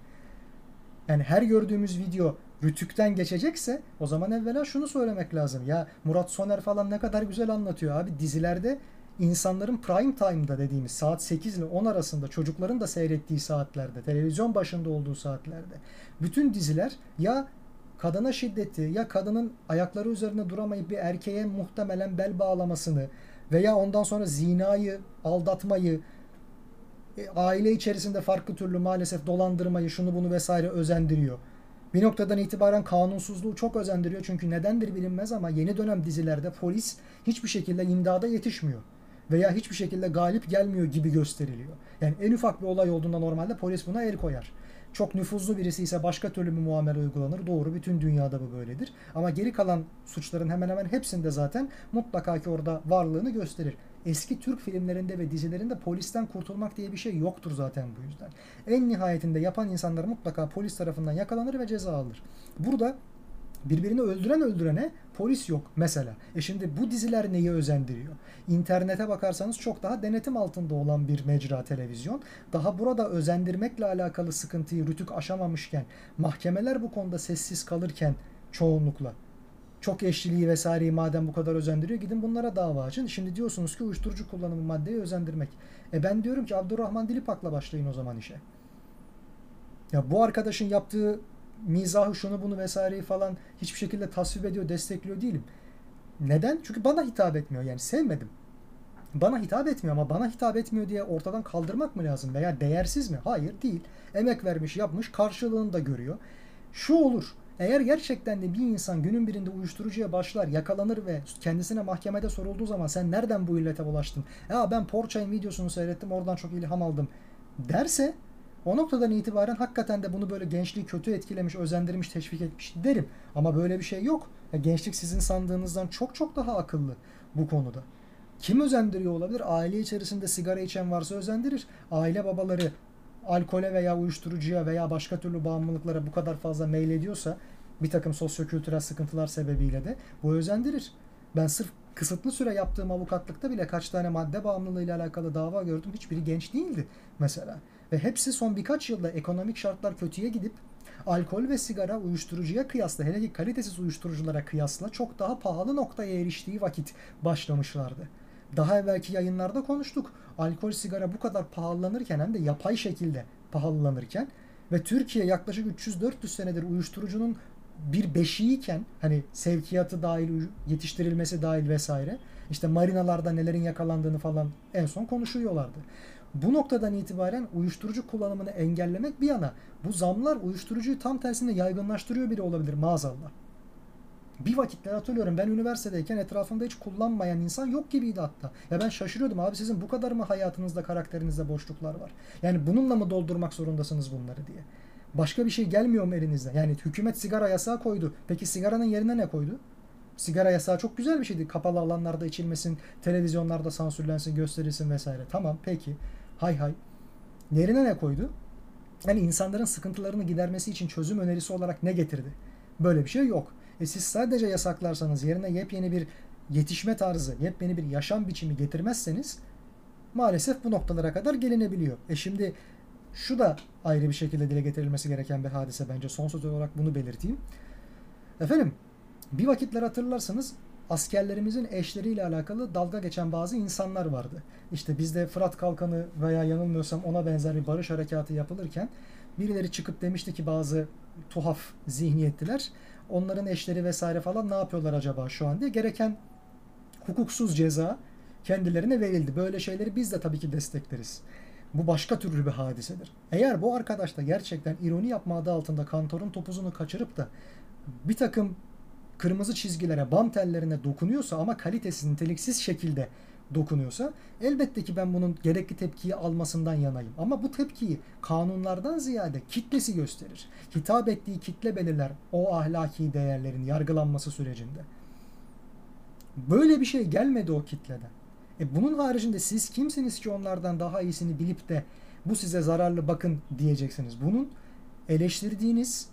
Yani her gördüğümüz video RTÜK'ten geçecekse o zaman evvela şunu söylemek lazım. Ya Murat Soner falan ne kadar güzel anlatıyor abi, dizilerde insanların prime time'da dediğimiz saat sekiz ile on arasında, çocukların da seyrettiği saatlerde, televizyon başında olduğu saatlerde bütün diziler ya kadına şiddeti, ya kadının ayakları üzerine duramayıp bir erkeğe muhtemelen bel bağlamasını veya ondan sonra zinayı, aldatmayı, aile içerisinde farklı türlü maalesef dolandırmayı, şunu bunu vesaire özendiriyor. Bir noktadan itibaren kanunsuzluğu çok özendiriyor, çünkü nedendir bilinmez ama yeni dönem dizilerde polis hiçbir şekilde imdada yetişmiyor veya hiçbir şekilde galip gelmiyor gibi gösteriliyor. Yani en ufak bir olay olduğunda normalde polis buna el koyar. Çok nüfuzlu birisi ise başka türlü bir muamele uygulanır. Doğru, bütün dünyada bu böyledir. Ama geri kalan suçların hemen hemen hepsinde zaten mutlaka ki orada varlığını gösterir. Eski Türk filmlerinde ve dizilerinde polisten kurtulmak diye bir şey yoktur zaten bu yüzden. En nihayetinde yapan insanlar mutlaka polis tarafından yakalanır ve ceza alır. Burada birbirini öldüren öldürene polis yok mesela. E şimdi bu diziler neyi özendiriyor? İnternete bakarsanız çok daha denetim altında olan bir mecra televizyon. Daha burada özendirmekle alakalı sıkıntıyı RTÜK aşamamışken, mahkemeler bu konuda sessiz kalırken çoğunlukla, çok eşliliği vesaireyi madem bu kadar özendiriyor, gidin bunlara dava açın. Şimdi diyorsunuz ki uyuşturucu kullanımı maddeyi özendirmek. E ben diyorum ki Abdurrahman Dilipak'la başlayın o zaman işe. Ya bu arkadaşın yaptığı mizahı, şunu bunu vesaireyi falan hiçbir şekilde tasvip ediyor, destekliyor değilim. Neden? Çünkü bana hitap etmiyor. Yani sevmedim. Bana hitap etmiyor, ama bana hitap etmiyor diye ortadan kaldırmak mı lazım? Veya değersiz mi? Hayır, değil. Emek vermiş, yapmış, karşılığını da görüyor. Şu olur: eğer gerçekten de bir insan günün birinde uyuşturucuya başlar, yakalanır ve kendisine mahkemede sorulduğu zaman sen nereden bu illete bulaştın? Ya ben Porçay'ın videosunu seyrettim, oradan çok ilham aldım derse, o noktadan itibaren hakikaten de bunu böyle gençliği kötü etkilemiş, özendirmiş, teşvik etmiş derim. Ama böyle bir şey yok. Ya gençlik sizin sandığınızdan çok çok daha akıllı bu konuda. Kim özendiriyor olabilir? Aile içerisinde sigara içen varsa özendirir. Aile babaları alkole veya uyuşturucuya veya başka türlü bağımlılıklara bu kadar fazla meylediyorsa, bir takım sosyo-kültürel sıkıntılar sebebiyle de bu özendirir. Ben sırf kısıtlı süre yaptığım avukatlıkta bile kaç tane madde bağımlılığıyla alakalı dava gördüm. Hiçbiri genç değildi mesela. Ve hepsi son birkaç yılda ekonomik şartlar kötüye gidip alkol ve sigara uyuşturucuya kıyasla, hele ki kalitesiz uyuşturuculara kıyasla çok daha pahalı noktaya eriştiği vakit başlamışlardı. Daha evvelki yayınlarda konuştuk. Alkol, sigara bu kadar pahalanırken, hem de yapay şekilde pahalanırken ve Türkiye yaklaşık üç yüz dört yüz senedir uyuşturucunun bir beşiğiyken, hani sevkiyatı dahil, yetiştirilmesi dahil vesaire, işte marinalarda nelerin yakalandığını falan en son konuşuyorlardı. Bu noktadan itibaren uyuşturucu kullanımını engellemek bir yana, bu zamlar uyuşturucuyu tam tersine yaygınlaştırıyor bile olabilir maazallah. Bir vakitler hatırlıyorum, ben üniversitedeyken etrafımda hiç kullanmayan insan yok gibiydi hatta. Ya ben şaşırıyordum, abi sizin bu kadar mı hayatınızda, karakterinizde boşluklar var? Yani bununla mı doldurmak zorundasınız bunları diye. Başka bir şey gelmiyor mu elinizden? Yani hükümet sigara yasağı koydu. Peki sigaranın yerine ne koydu? Sigara yasağı çok güzel bir şeydi. Kapalı alanlarda içilmesin, televizyonlarda sansürlensin, gösterilsin vesaire. Tamam, peki. Hay hay. Yerine ne koydu? Yani insanların sıkıntılarını gidermesi için çözüm önerisi olarak ne getirdi? Böyle bir şey yok. E siz sadece yasaklarsanız, yerine yepyeni bir yetişme tarzı, yepyeni bir yaşam biçimi getirmezseniz maalesef bu noktalara kadar gelinebiliyor. E şimdi şu da ayrı bir şekilde dile getirilmesi gereken bir hadise bence. Son söz olarak bunu belirteyim. Efendim, bir vakitler hatırlarsanız askerlerimizin eşleriyle alakalı dalga geçen bazı insanlar vardı. İşte bizde Fırat Kalkanı veya yanılmıyorsam ona benzer bir barış harekatı yapılırken birileri çıkıp demişti ki bazı tuhaf zihniyetliler, onların eşleri vesaire falan ne yapıyorlar acaba şu an diye, gereken hukuksuz ceza kendilerine verildi. Böyle şeyleri biz de tabii ki destekleriz. Bu başka türlü bir hadisedir. Eğer bu arkadaş da gerçekten ironi yapma adı altında kantorun topuzunu kaçırıp da bir takım kırmızı çizgilere, bam tellerine dokunuyorsa ama kalitesiz, niteliksiz şekilde dokunuyorsa elbette ki ben bunun gerekli tepkiyi almasından yanayım. Ama bu tepkiyi kanunlardan ziyade kitlesi gösterir. Hitap ettiği kitle belirler o ahlaki değerlerin yargılanması sürecinde. Böyle bir şey gelmedi o kitleden. E bunun haricinde siz kimsiniz ki onlardan daha iyisini bilip de bu size zararlı bakın diyeceksiniz. Bunun eleştirdiğiniz,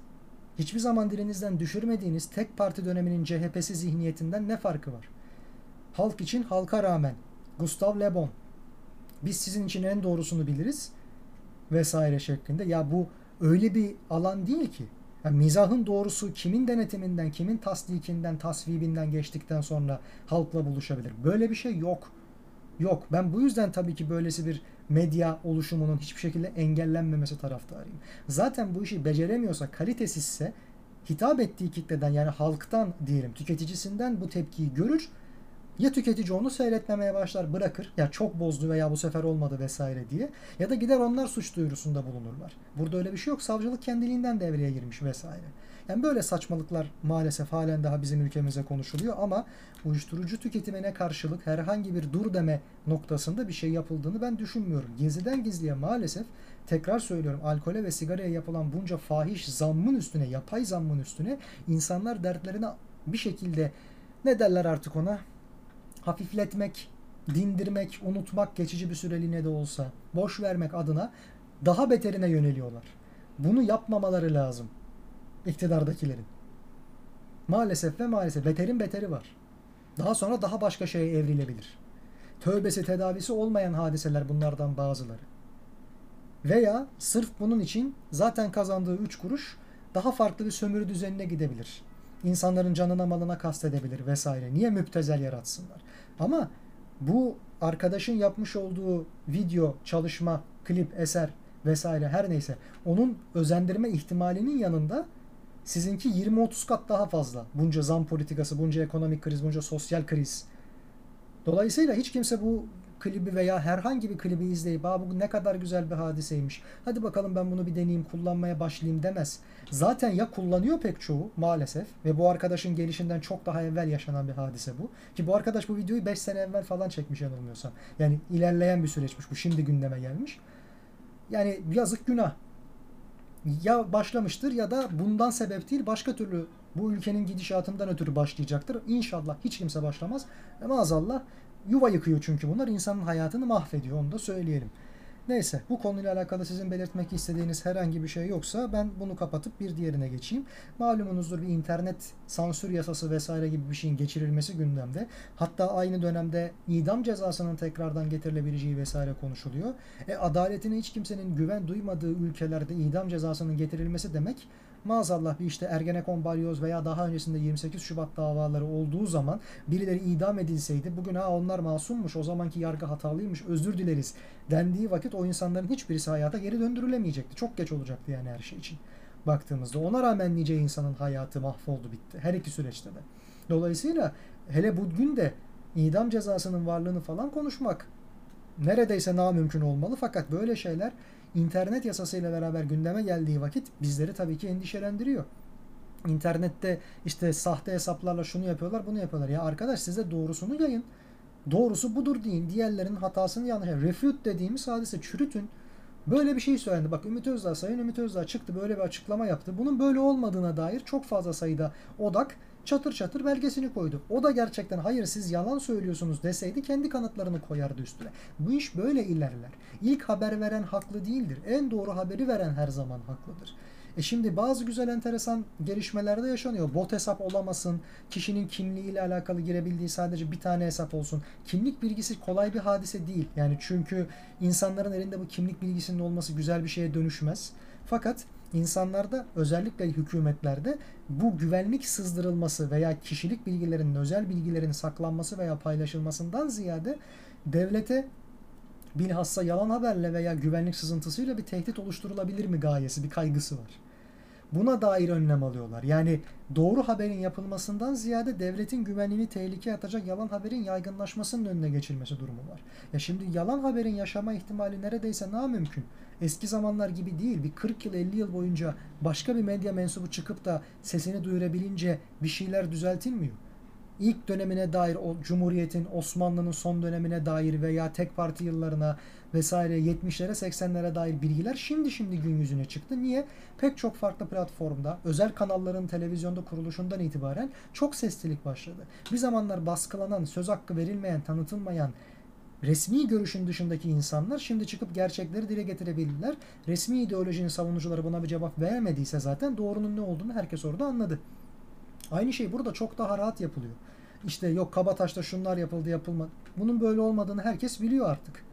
hiçbir zaman dilinizden düşürmediğiniz tek parti döneminin C H P'si zihniyetinden ne farkı var? Halk için halka rağmen, Gustav Le Bon, biz sizin için en doğrusunu biliriz vesaire şeklinde. Ya bu öyle bir alan değil ki. Yani mizahın doğrusu kimin denetiminden, kimin tasdikinden, tasvibinden geçtikten sonra halkla buluşabilir. Böyle bir şey yok. Yok. Ben bu yüzden tabii ki böylesi bir medya oluşumunun hiçbir şekilde engellenmemesi taraftarıyım. Zaten bu işi beceremiyorsa, kalitesizse hitap ettiği kitleden, yani halktan diyelim, tüketicisinden bu tepkiyi görür. Ya tüketici onu seyretmemeye başlar, bırakır, ya çok bozdu veya bu sefer olmadı vesaire diye, ya da gider onlar suç duyurusunda bulunurlar. Burada öyle bir şey yok. Savcılık kendiliğinden devreye girmiş vesaire. Yani böyle saçmalıklar maalesef halen daha bizim ülkemize konuşuluyor ama uyuşturucu tüketimine karşılık herhangi bir dur deme noktasında bir şey yapıldığını ben düşünmüyorum. Gizliden gizliye maalesef, tekrar söylüyorum, alkole ve sigaraya yapılan bunca fahiş zammın üstüne, yapay zammın üstüne insanlar dertlerine bir şekilde, ne derler artık ona, hafifletmek, dindirmek, unutmak, geçici bir süreliğine de olsa boş vermek adına daha beterine yöneliyorlar. Bunu yapmamaları lazım iktidardakilerin. Maalesef ve maalesef beterin beteri var. Daha sonra daha başka şeye evrilebilir. Tövbesi tedavisi olmayan hadiseler bunlardan bazıları. Veya sırf bunun için zaten kazandığı üç kuruş daha farklı bir sömürü düzenine gidebilir. İnsanların canına malına kastedebilir vesaire. Niye müptezel yaratsınlar? Ama bu arkadaşın yapmış olduğu video, çalışma, klip, eser vesaire her neyse onun özendirme ihtimalinin yanında sizinki yirmi otuz kat daha fazla. Bunca zam politikası, bunca ekonomik kriz, bunca sosyal kriz. Dolayısıyla hiç kimse bu klibi veya herhangi bir klibi izleyip "Aa, bu ne kadar güzel bir hadiseymiş. Hadi bakalım ben bunu bir deneyeyim, kullanmaya başlayayım" demez. Zaten ya kullanıyor pek çoğu maalesef ve bu arkadaşın gelişinden çok daha evvel yaşanan bir hadise bu. Ki bu arkadaş bu videoyu beş sene evvel falan çekmiş yanılmıyorsam. Yani ilerleyen bir süreçmiş bu, şimdi gündeme gelmiş. Yani yazık, günah. Ya başlamıştır ya da bundan sebep değil, başka türlü bu ülkenin gidişatından ötürü başlayacaktır. İnşallah hiç kimse başlamaz. E maazallah. Yuva yıkıyor çünkü bunlar. İnsanın hayatını mahvediyor. Onu da söyleyelim. Neyse, bu konuyla alakalı sizin belirtmek istediğiniz herhangi bir şey yoksa ben bunu kapatıp bir diğerine geçeyim. Malumunuzdur, bir internet sansür yasası vesaire gibi bir şeyin geçirilmesi gündemde. Hatta aynı dönemde idam cezasının tekrardan getirilebileceği vesaire konuşuluyor. E, adaletine hiç kimsenin güven duymadığı ülkelerde idam cezasının getirilmesi demek, maazallah bir işte Ergenekon, Balyoz veya daha öncesinde yirmi sekiz Şubat davaları olduğu zaman birileri idam edilseydi bugün "ha, onlar masummuş, o zamanki yargı hatalıymış, özür dileriz" dendiği vakit o insanların hiçbirisi hayata geri döndürülemeyecekti. Çok geç olacaktı yani her şey için baktığımızda. Ona rağmen nice insanın hayatı mahvoldu, bitti her iki süreçte de. Dolayısıyla hele bugün de idam cezasının varlığını falan konuşmak neredeyse namümkün olmalı. Fakat böyle şeyler İnternet yasasıyla beraber gündeme geldiği vakit bizleri tabii ki endişelendiriyor. İnternette işte sahte hesaplarla şunu yapıyorlar, bunu yapıyorlar. Ya arkadaş, size doğrusunu yayın. Doğrusu budur deyin. Diğerlerinin hatasını yanlış. Refute dediğimiz hadise, çürütün. Böyle bir şey söylendi. Bak, Ümit Özdağ, Sayın Ümit Özdağ çıktı, böyle bir açıklama yaptı. Bunun böyle olmadığına dair çok fazla sayıda odak çatır çatır belgesini koydu. O da gerçekten "hayır, siz yalan söylüyorsunuz" deseydi kendi kanıtlarını koyardı üstüne. Bu iş böyle ilerler. İlk haber veren haklı değildir. En doğru haberi veren her zaman haklıdır. E şimdi bazı güzel, enteresan gelişmelerde yaşanıyor. Bot hesap olamasın, kişinin kimliğiyle alakalı girebildiği sadece bir tane hesap olsun. Kimlik bilgisi kolay bir hadise değil. Yani çünkü insanların elinde bu kimlik bilgisinin olması güzel bir şeye dönüşmez. Fakat İnsanlarda, özellikle hükümetlerde bu güvenlik sızdırılması veya kişilik bilgilerinin, özel bilgilerin saklanması veya paylaşılmasından ziyade devlete bilhassa yalan haberle veya güvenlik sızıntısıyla bir tehdit oluşturulabilir mi gayesi, bir kaygısı var. Buna dair önlem alıyorlar. Yani doğru haberin yapılmasından ziyade devletin güvenliğini tehlikeye atacak yalan haberin yaygınlaşmasının önüne geçilmesi durumu var. Ya şimdi yalan haberin yaşama ihtimali neredeyse namümkün. Eski zamanlar gibi değil. Bir kırk yıl elli yıl boyunca başka bir medya mensubu çıkıp da sesini duyurabilince bir şeyler düzeltilmiyor. ilk dönemine dair, o Cumhuriyet'in, Osmanlı'nın son dönemine dair veya tek parti yıllarına vesaire yetmişlere seksenlere dair bilgiler şimdi şimdi gün yüzüne çıktı. Niye? Pek çok farklı platformda, özel kanalların televizyonda kuruluşundan itibaren çok seslilik başladı. Bir zamanlar baskılanan, söz hakkı verilmeyen, tanıtılmayan resmi görüşün dışındaki insanlar şimdi çıkıp gerçekleri dile getirebildiler. Resmi ideolojinin savunucuları buna bir cevap veremediyse zaten doğrunun ne olduğunu herkes orada anladı. Aynı şey burada çok daha rahat yapılıyor. İşte yok Kabataş'ta şunlar yapıldı, yapılmadı. Bunun böyle olmadığını herkes biliyor artık.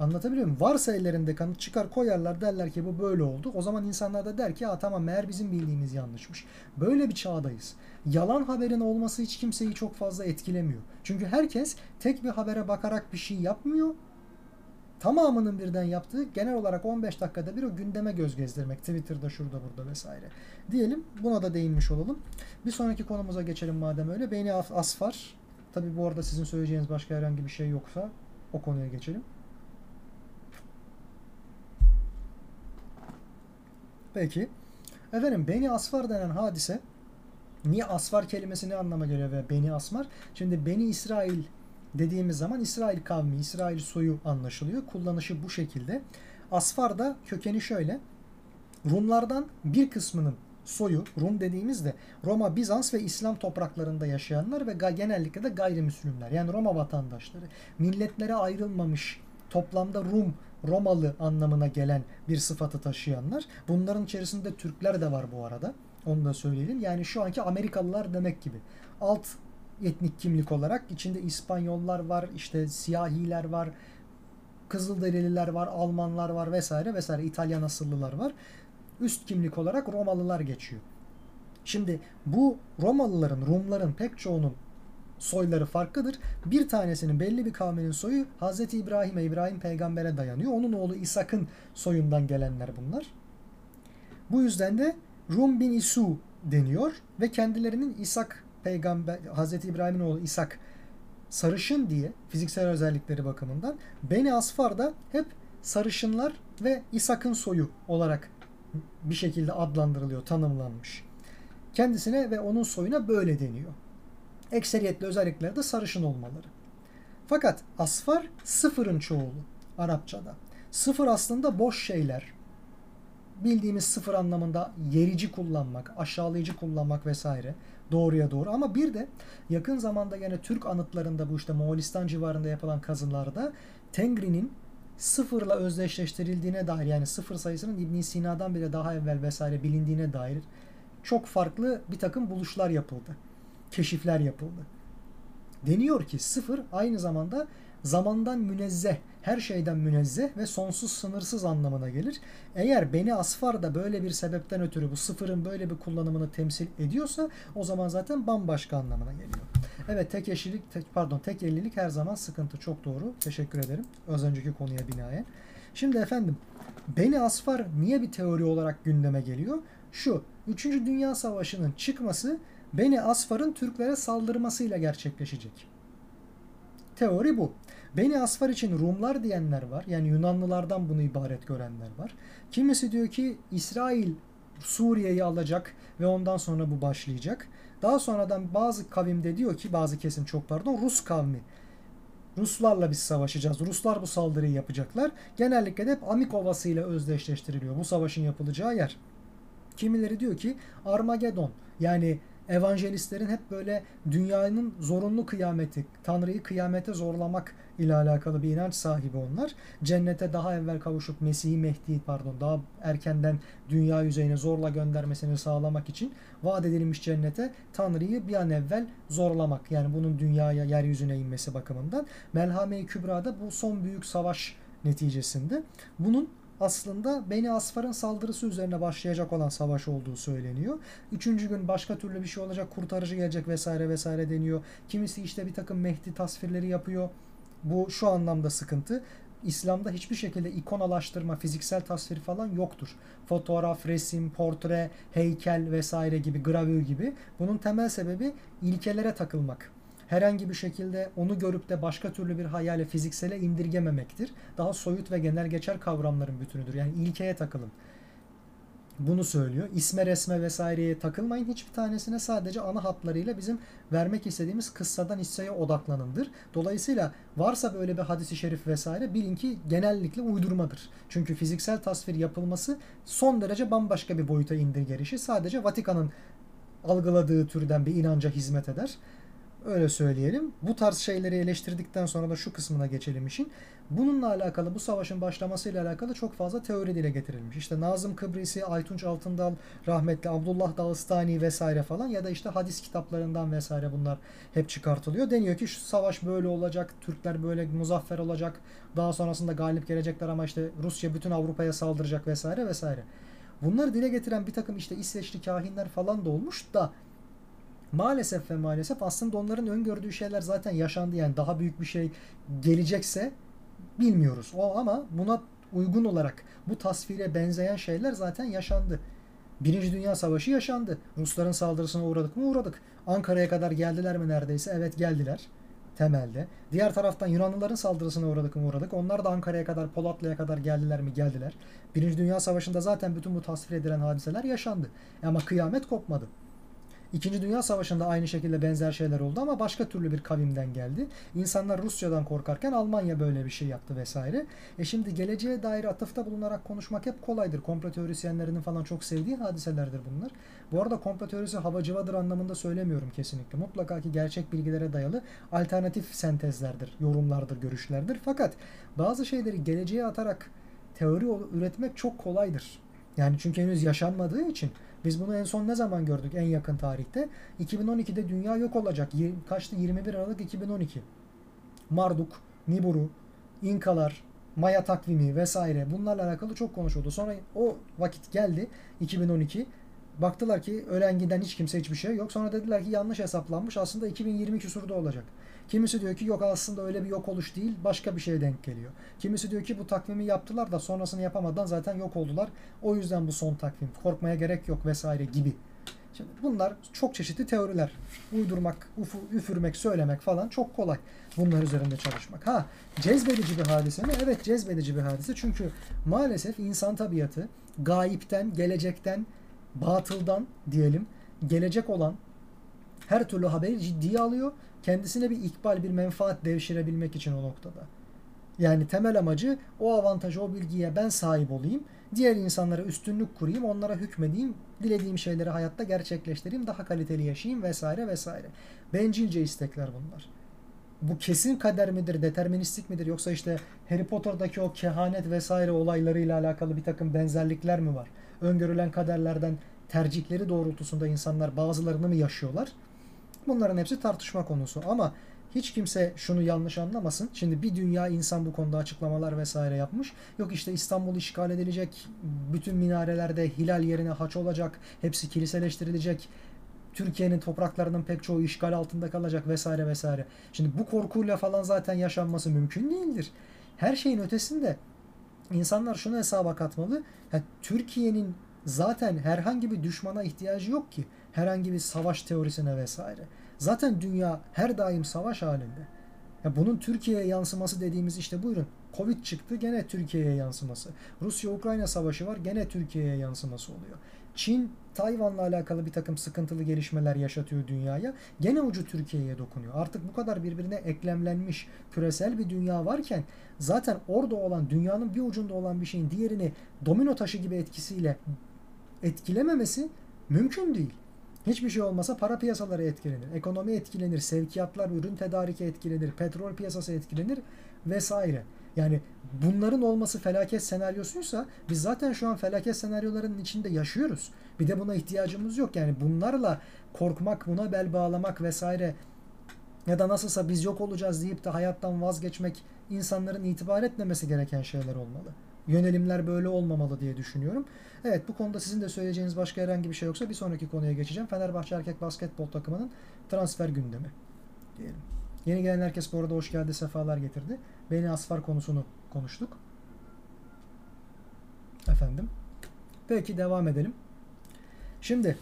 Anlatabiliyor muyum? Varsa ellerinde kanıt, çıkar koyarlar, derler ki bu böyle oldu. O zaman insanlar da der ki ha tamam, meğer bizim bildiğimiz yanlışmış. Böyle bir çağdayız. Yalan haberin olması hiç kimseyi çok fazla etkilemiyor. Çünkü herkes tek bir habere bakarak bir şey yapmıyor. Tamamının birden yaptığı genel olarak on beş dakikada bir o gündeme göz gezdirmek. Twitter'da, şurada, burada vesaire. Diyelim, buna da değinmiş olalım. Bir sonraki konumuza geçelim madem öyle. Beni Asfar. Tabii bu arada sizin söyleyeceğiniz başka herhangi bir şey yoksa o konuya geçelim. Peki. Efendim, Beni Asfar denen hadise, niye Asfar kelimesi ne anlama geliyor ve Beni Asfar? Şimdi Beni İsrail dediğimiz zaman İsrail kavmi, İsrail soyu anlaşılıyor. Kullanışı bu şekilde. Asfar da kökeni şöyle. Rumlardan bir kısmının soyu, Rum dediğimizde Roma, Bizans ve İslam topraklarında yaşayanlar ve genellikle de gayrimüslimler. Yani Roma vatandaşları. Milletlere ayrılmamış, toplamda Rum, Romalı anlamına gelen bir sıfatı taşıyanlar. Bunların içerisinde Türkler de var bu arada. Onu da söyleyelim. Yani şu anki Amerikalılar demek gibi. Alt etnik kimlik olarak içinde İspanyollar var, işte siyahiler var, Kızılderililer var, Almanlar var vesaire vesaire, İtalyan asıllılar var. Üst kimlik olarak Romalılar geçiyor. Şimdi bu Romalıların, Rumların pek çoğunun soyları farklıdır. Bir tanesinin, belli bir kavminin soyu Hz. İbrahim'e, İbrahim peygambere dayanıyor. Onun oğlu İshak'ın soyundan gelenler bunlar. Bu yüzden de Rum bin İsu deniyor ve kendilerinin İshak peygamber, Hz. İbrahim'in oğlu İshak sarışın diye, fiziksel özellikleri bakımından Beni Asfar da hep sarışınlar ve İshak'ın soyu olarak bir şekilde adlandırılıyor, tanımlanmış. Kendisine ve onun soyuna böyle deniyor. Ekseriyetle özellikleri de sarışın olmaları. Fakat Asfar sıfırın çoğulu Arapçada. Sıfır aslında boş şeyler. Bildiğimiz sıfır anlamında yerici kullanmak, aşağılayıcı kullanmak vesaire, doğruya doğru. Ama bir de yakın zamanda yine Türk anıtlarında, bu işte Moğolistan civarında yapılan kazılarda Tengri'nin sıfırla özdeşleştirildiğine dair, yani sıfır sayısının İbn Sina'dan bile daha evvel vesaire bilindiğine dair çok farklı bir takım buluşlar yapıldı. Keşifler yapıldı. Deniyor ki sıfır aynı zamanda zamandan münezzeh, her şeyden münezzeh ve sonsuz, sınırsız anlamına gelir. Eğer Beni Asfar da böyle bir sebepten ötürü bu sıfırın böyle bir kullanımını temsil ediyorsa o zaman zaten bambaşka anlamına geliyor. Evet, tek eşlilik, tek, pardon tek ellilik her zaman sıkıntı. Çok doğru. Teşekkür ederim. Az önceki konuya binaen. Şimdi efendim, Beni Asfar niye bir teori olarak gündeme geliyor? Şu, üçüncü Dünya Savaşı'nın çıkması Beni Asfar'ın Türklere saldırmasıyla gerçekleşecek. Teori bu. Beni Asfar için Rumlar diyenler var. Yani Yunanlılardan bunu ibaret görenler var. Kimisi diyor ki İsrail Suriye'yi alacak ve ondan sonra bu başlayacak. Daha sonradan bazı kavimde diyor ki, bazı kesim çok pardon, Rus kavmi. Ruslarla biz savaşacağız. Ruslar bu saldırıyı yapacaklar. Genellikle de hep Amik Ovası ile özdeşleştiriliyor bu savaşın yapılacağı yer. Kimileri diyor ki Armagedon, yani evangelistlerin hep böyle dünyanın zorunlu kıyameti, Tanrı'yı kıyamete zorlamak ile alakalı bir inanç sahibi onlar. Cennete daha evvel kavuşup Mesih'i, Mehdi'yi pardon daha erkenden dünya yüzeyine zorla göndermesini sağlamak için vaat edilmiş cennete Tanrı'yı bir an evvel zorlamak. Yani bunun dünyaya, yeryüzüne inmesi bakımından. Melhame-i Kübra'da bu son büyük savaş neticesinde bunun aslında Beni Asfar'ın saldırısı üzerine başlayacak olan savaş olduğu söyleniyor. Üçüncü gün başka türlü bir şey olacak, kurtarıcı gelecek vesaire vesaire deniyor. Kimisi işte bir takım Mehdi tasvirleri yapıyor. Bu şu anlamda sıkıntı. İslam'da hiçbir şekilde ikonalaştırma, fiziksel tasvir falan yoktur. Fotoğraf, resim, portre, heykel vesaire gibi, gravür gibi. Bunun temel sebebi ilkelere takılmak. Herhangi bir şekilde onu görüp de başka türlü bir hayale, fiziksele indirgememektir. Daha soyut ve genel geçer kavramların bütünüdür. Yani ilkeye takılın. bunu söylüyor. İsme resme vesaireye takılmayın hiçbir tanesine, sadece ana hatlarıyla bizim vermek istediğimiz kıssadan hisseye odaklanındır. Dolayısıyla varsa böyle bir hadis-i şerif vesaire bilin ki genellikle uydurmadır. Çünkü fiziksel tasvir yapılması son derece bambaşka bir boyuta indirgerişi sadece Vatikan'ın algıladığı türden bir inanca hizmet eder. Öyle söyleyelim. Bu tarz şeyleri eleştirdikten sonra da şu kısmına geçelim işin. Bununla alakalı, bu savaşın başlamasıyla alakalı çok fazla teori dile getirilmiş. İşte Nazım Kıbrisi, Aytunç Altındal, rahmetli Abdullah Dağıstani vesaire falan, ya da işte hadis kitaplarından vesaire bunlar hep çıkartılıyor. Deniyor ki şu savaş böyle olacak, Türkler böyle muzaffer olacak, daha sonrasında galip gelecekler ama işte Rusya bütün Avrupa'ya saldıracak vesaire vesaire. Bunları dile getiren bir takım işte İsveçli kahinler falan da olmuş da, maalesef ve maalesef aslında onların öngördüğü şeyler zaten yaşandı. Yani daha büyük bir şey gelecekse bilmiyoruz o, ama buna uygun olarak bu tasvire benzeyen şeyler zaten yaşandı. Birinci Dünya Savaşı yaşandı. Rusların saldırısına uğradık mı? Uğradık. Ankara'ya kadar geldiler mi neredeyse? Evet, geldiler temelde. Diğer taraftan Yunanlıların saldırısına uğradık mı? Uğradık. Onlar da Ankara'ya kadar, Polatlı'ya kadar geldiler mi? Geldiler. Birinci Dünya Savaşı'nda zaten bütün bu tasvir edilen hadiseler yaşandı. Ama kıyamet kopmadı. İkinci Dünya Savaşı'nda aynı şekilde benzer şeyler oldu ama başka türlü bir kavimden geldi. İnsanlar Rusya'dan korkarken Almanya böyle bir şey yaptı vesaire. E şimdi geleceğe dair atıfta bulunarak konuşmak hep kolaydır. Komplo teorisyenlerinin falan çok sevdiği hadiselerdir bunlar. Bu arada komplo teorisi hava cıvadır anlamında söylemiyorum kesinlikle. Mutlaka ki gerçek bilgilere dayalı alternatif sentezlerdir, yorumlardır, görüşlerdir. Fakat bazı şeyleri geleceğe atarak teori üretmek çok kolaydır. Yani çünkü henüz yaşanmadığı için. Biz bunu en son ne zaman gördük? En yakın tarihte. iki bin on iki'de dünya yok olacak. Kaçtı? yirmi bir Aralık iki bin on iki. Marduk, Nibiru, İnkalar, Maya takvimi vesaire, bunlarla alakalı çok konuşuldu. Sonra o vakit geldi, iki bin on iki. Baktılar ki ölen giden hiç kimse, hiçbir şey yok. Sonra dediler ki yanlış hesaplanmış. Aslında iki bin yirmi küsurda olacak. Kimisi diyor ki yok, aslında öyle bir yok oluş değil, başka bir şeye denk geliyor. Kimisi diyor ki bu takvimi yaptılar da sonrasını yapamadan zaten yok oldular. O yüzden bu son takvim. Korkmaya gerek yok vesaire gibi. Şimdi bunlar çok çeşitli teoriler. Uydurmak, ufu, üfürmek, söylemek falan çok kolay. Bunlar üzerinde çalışmak. Ha, cezbedici bir hadise mi? Evet, cezbedici bir hadise. Çünkü maalesef insan tabiatı gayipten, gelecekten, batıldan diyelim, gelecek olan her türlü haberi ciddiye alıyor. Kendisine bir ikbal, bir menfaat devşirebilmek için o noktada. Yani temel amacı o avantajı, o bilgiye ben sahip olayım. Diğer insanlara üstünlük kurayım, onlara hükmedeyim, dilediğim şeyleri hayatta gerçekleştireyim, daha kaliteli yaşayayım vesaire vesaire. Bencilce istekler bunlar. Bu kesin kader midir, deterministik midir, yoksa işte Harry Potter'daki o kehanet vesaire olaylarıyla alakalı bir takım benzerlikler mi var? Öngörülen kaderlerden tercihleri doğrultusunda insanlar bazılarını mı yaşıyorlar? Bunların hepsi tartışma konusu ama hiç kimse şunu yanlış anlamasın. Şimdi bir dünya insan bu konuda açıklamalar vesaire yapmış. Yok işte İstanbul işgal edilecek, bütün minarelerde hilal yerine haç olacak, hepsi kiliseleştirilecek, Türkiye'nin topraklarının pek çoğu işgal altında kalacak vesaire vesaire. Şimdi bu korkuyla falan zaten yaşanması mümkün değildir. Her şeyin ötesinde insanlar şunu hesaba katmalı. Yani Türkiye'nin zaten herhangi bir düşmana ihtiyacı yok ki. Herhangi bir savaş teorisine vesaire. Zaten dünya her daim savaş halinde. Ya bunun Türkiye'ye yansıması dediğimiz işte buyurun. Covid çıktı, gene Türkiye'ye yansıması. Rusya-Ukrayna savaşı var, gene Türkiye'ye yansıması oluyor. Çin, Tayvan'la alakalı bir takım sıkıntılı gelişmeler yaşatıyor dünyaya. Gene ucu Türkiye'ye dokunuyor. Artık bu kadar birbirine eklemlenmiş küresel bir dünya varken zaten orada olan, dünyanın bir ucunda olan bir şeyin diğerini domino taşı gibi etkisiyle etkilememesi mümkün değil. Hiçbir şey olmasa para piyasaları etkilenir, ekonomi etkilenir, sevkiyatlar, ürün tedariki etkilenir, petrol piyasası etkilenir vesaire. Yani bunların olması felaket senaryosuysa biz zaten şu an felaket senaryolarının içinde yaşıyoruz. Bir de buna ihtiyacımız yok. Yani bunlarla korkmak, buna bel bağlamak vesaire ya da nasılsa biz yok olacağız deyip de hayattan vazgeçmek insanların itibar etmemesi gereken şeyler olmalı. Yönelimler böyle olmamalı diye düşünüyorum. Evet, bu konuda sizin de söyleyeceğiniz başka herhangi bir şey yoksa bir sonraki konuya geçeceğim. Fenerbahçe erkek basketbol takımının transfer gündemi diyelim. Yeni gelen herkes bu arada hoş geldi, sefalar getirdi. Beni Asfar konusunu konuştuk. Efendim. Peki devam edelim. Şimdi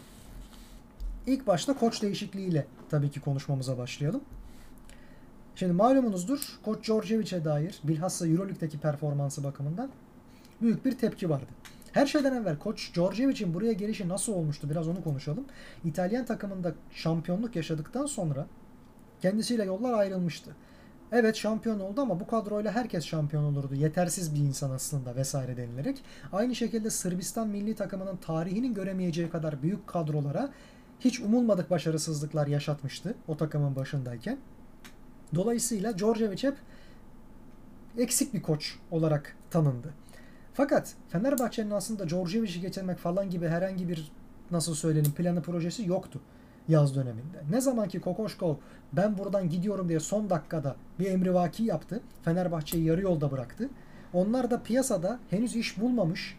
ilk başta koç değişikliğiyle tabii ki konuşmamıza başlayalım. Şimdi malumunuzdur, Koç Djordjevic'e dair bilhassa EuroLeague'deki performansı bakımından büyük bir tepki vardı. Her şeyden evvel Koç Georgievich'in buraya gelişi nasıl olmuştu? Biraz onu konuşalım. İtalyan takımında şampiyonluk yaşadıktan sonra kendisiyle yollar ayrılmıştı. Evet şampiyon oldu ama bu kadroyla herkes şampiyon olurdu. Yetersiz bir insan aslında vesaire denilerek. Aynı şekilde Sırbistan milli takımının tarihinin göremeyeceği kadar büyük kadrolara hiç umulmadık başarısızlıklar yaşatmıştı o takımın başındayken. Dolayısıyla Georgievich hep eksik bir koç olarak tanındı. Fakat Fenerbahçe'nin aslında Georgievich'i getirmek falan gibi herhangi bir nasıl söyleyelim planı projesi yoktu yaz döneminde. Ne zamanki Kokoşkov ben buradan gidiyorum diye son dakikada bir emrivaki yaptı. Fenerbahçe'yi yarı yolda bıraktı. Onlar da piyasada henüz iş bulmamış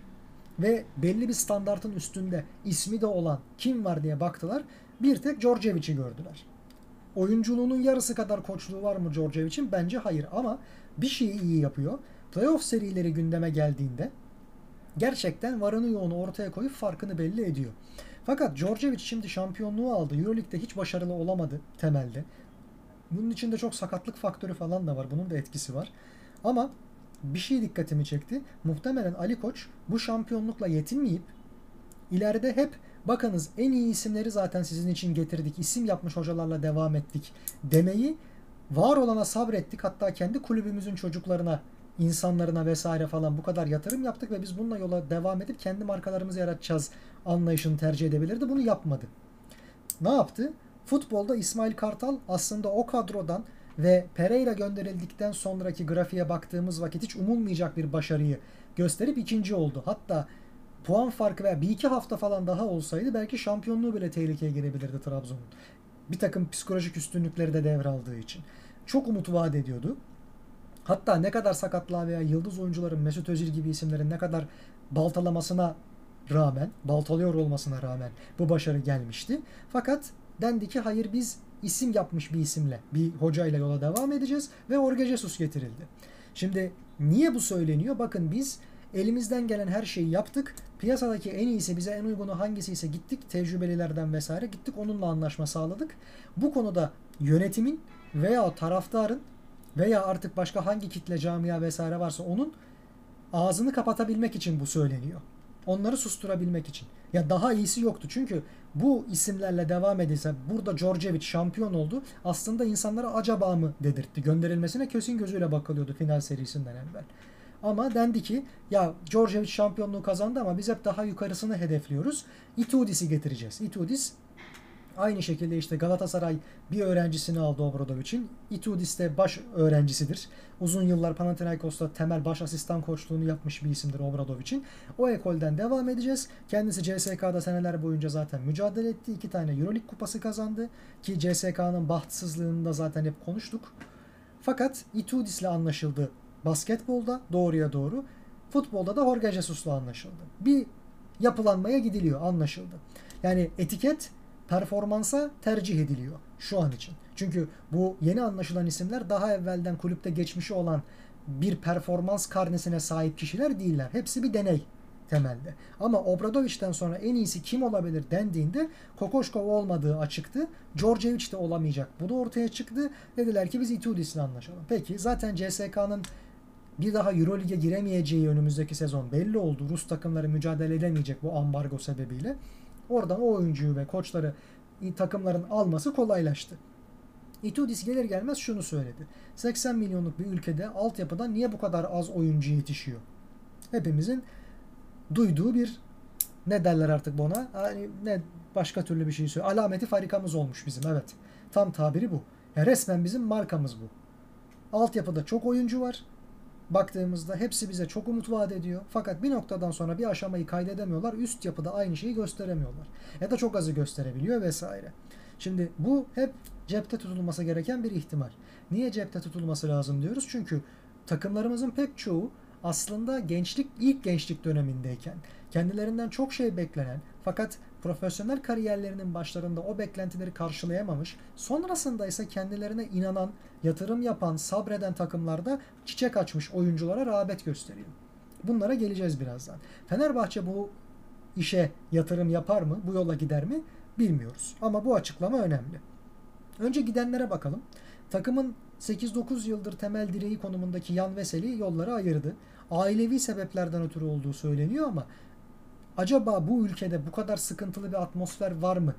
ve belli bir standartın üstünde ismi de olan kim var diye baktılar. Bir tek Georgievich'i gördüler. Oyunculuğunun yarısı kadar koçluğu var mı Georgievich'in? Bence hayır ama bir şeyi iyi yapıyor. Playoff serileri gündeme geldiğinde gerçekten varını yoğunu ortaya koyup farkını belli ediyor. Fakat Georgievich şimdi şampiyonluğu aldı. Euroleague'de hiç başarılı olamadı temelde. Bunun içinde çok sakatlık faktörü falan da var. Bunun da etkisi var. Ama bir şey dikkatimi çekti. Muhtemelen Ali Koç bu şampiyonlukla yetinmeyip ileride hep bakınız en iyi isimleri zaten sizin için getirdik, isim yapmış hocalarla devam ettik demeyi, var olana sabrettik, hatta kendi kulübümüzün çocuklarına, insanlarına vesaire falan bu kadar yatırım yaptık ve biz bununla yola devam edip kendi markalarımızı yaratacağız anlayışını tercih edebilirdi. Bunu yapmadı. Ne yaptı? Futbolda İsmail Kartal aslında o kadrodan ve Pereira gönderildikten sonraki grafiğe baktığımız vakit hiç umulmayacak bir başarıyı gösterip ikinci oldu. Hatta puan farkı veya bir iki hafta falan daha olsaydı belki şampiyonluğu bile tehlikeye girebilirdi Trabzon'un. Bir takım psikolojik üstünlükleri de devraldığı için. Çok umut vaat ediyordu. Hatta ne kadar sakatlığa veya yıldız oyuncuların, Mesut Özil gibi isimlerin ne kadar baltalamasına rağmen, baltalıyor olmasına rağmen bu başarı gelmişti. Fakat dendi ki hayır biz isim yapmış bir isimle, bir hocayla yola devam edeceğiz ve Jorge Jesus getirildi. Şimdi niye bu söyleniyor? Bakın biz elimizden gelen her şeyi yaptık. Piyasadaki en iyisi, bize en uygunu hangisi ise gittik. Tecrübelilerden vesaire gittik. Onunla anlaşma sağladık. Bu konuda yönetimin veya taraftarın veya artık başka hangi kitle, camia vesaire varsa onun ağzını kapatabilmek için bu söyleniyor. Onları susturabilmek için. Ya daha iyisi yoktu. Çünkü bu isimlerle devam edilse, burada Georgievich şampiyon oldu. Aslında insanlara acaba mı dedirtti. Gönderilmesine kesin gözüyle bakılıyordu final serisinden evvel. Ama dendi ki ya Georgievich şampiyonluğu kazandı ama biz hep daha yukarısını hedefliyoruz. Itudis'i getireceğiz. Itudis aynı şekilde işte Galatasaray bir öğrencisini aldı Obradovic'in. Itudis de baş öğrencisidir. Uzun yıllar Panathinaikos'ta temel baş asistan koçluğunu yapmış bir isimdir Obradovic'in. O ekolden devam edeceğiz. Kendisi C S K A'da seneler boyunca zaten mücadele etti. İki tane Euroleague kupası kazandı. Ki C S K A'nın bahtsızlığını da zaten hep konuştuk. Fakat Itudis'le anlaşıldı. Basketbolda doğruya doğru, futbolda da Jorge Jesus'la anlaşıldı. Bir yapılanmaya gidiliyor, anlaşıldı. Yani etiket performansa tercih ediliyor şu an için. Çünkü bu yeni anlaşılan isimler daha evvelden kulüpte geçmişi olan bir performans karnesine sahip kişiler değiller. Hepsi bir deney temelde. Ama Obradoviç'ten sonra en iyisi kim olabilir dendiğinde Kokoşkov olmadığı açıktı. Georgievich de olamayacak. Bu da ortaya çıktı. Dediler ki biz Itudis'le anlaşalım. Peki zaten C S K A'nın bir daha Euroleague'e giremeyeceği önümüzdeki sezon belli oldu. Rus takımları mücadele edemeyecek bu ambargo sebebiyle. Oradan o oyuncuyu ve koçları takımların alması kolaylaştı. Itudis gelir gelmez şunu söyledi. seksen milyonluk bir ülkede altyapıdan niye bu kadar az oyuncu yetişiyor? Hepimizin duyduğu bir, ne derler artık buna? Yani ne başka türlü bir şey söylüyor. Alameti farikamız olmuş bizim, evet. Tam tabiri bu. Ya resmen bizim markamız bu. Altyapıda çok oyuncu var. Baktığımızda hepsi bize çok umut vaat ediyor. Fakat bir noktadan sonra bir aşamayı kaydedemiyorlar. Üst yapıda aynı şeyi gösteremiyorlar. Ya da çok azı gösterebiliyor vesaire. Şimdi bu hep cepte tutulması gereken bir ihtimal. Niye cepte tutulması lazım diyoruz? Çünkü takımlarımızın pek çoğu aslında gençlik, ilk gençlik dönemindeyken kendilerinden çok şey beklenen fakat profesyonel kariyerlerinin başlarında o beklentileri karşılayamamış, sonrasında ise kendilerine inanan, yatırım yapan, sabreden takımlarda çiçek açmış oyunculara rağbet gösteriyor. Bunlara geleceğiz birazdan. Fenerbahçe bu işe yatırım yapar mı, bu yola gider mi bilmiyoruz. Ama bu açıklama önemli. Önce gidenlere bakalım. Takımın sekiz dokuz yıldır temel direği konumundaki Yan Veseli yolları ayırdı. Ailevi sebeplerden ötürü olduğu söyleniyor ama Acaba bu ülkede bu kadar sıkıntılı bir atmosfer var mı?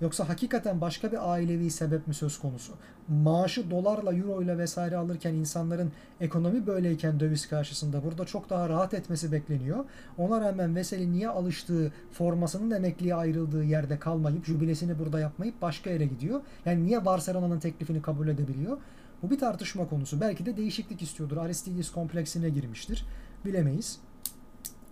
Yoksa hakikaten başka bir ailevi sebep mi söz konusu? Maaşı dolarla, euroyla vesaire alırken insanların ekonomi böyleyken döviz karşısında burada çok daha rahat etmesi bekleniyor. Ona rağmen Veseli niye alıştığı, formasının emekliye ayrıldığı yerde kalmayıp, jübilesini burada yapmayıp başka yere gidiyor? Yani niye Barcelona'nın teklifini kabul edebiliyor? Bu bir tartışma konusu. Belki de değişiklik istiyordur. Aristides kompleksine girmiştir. Bilemeyiz.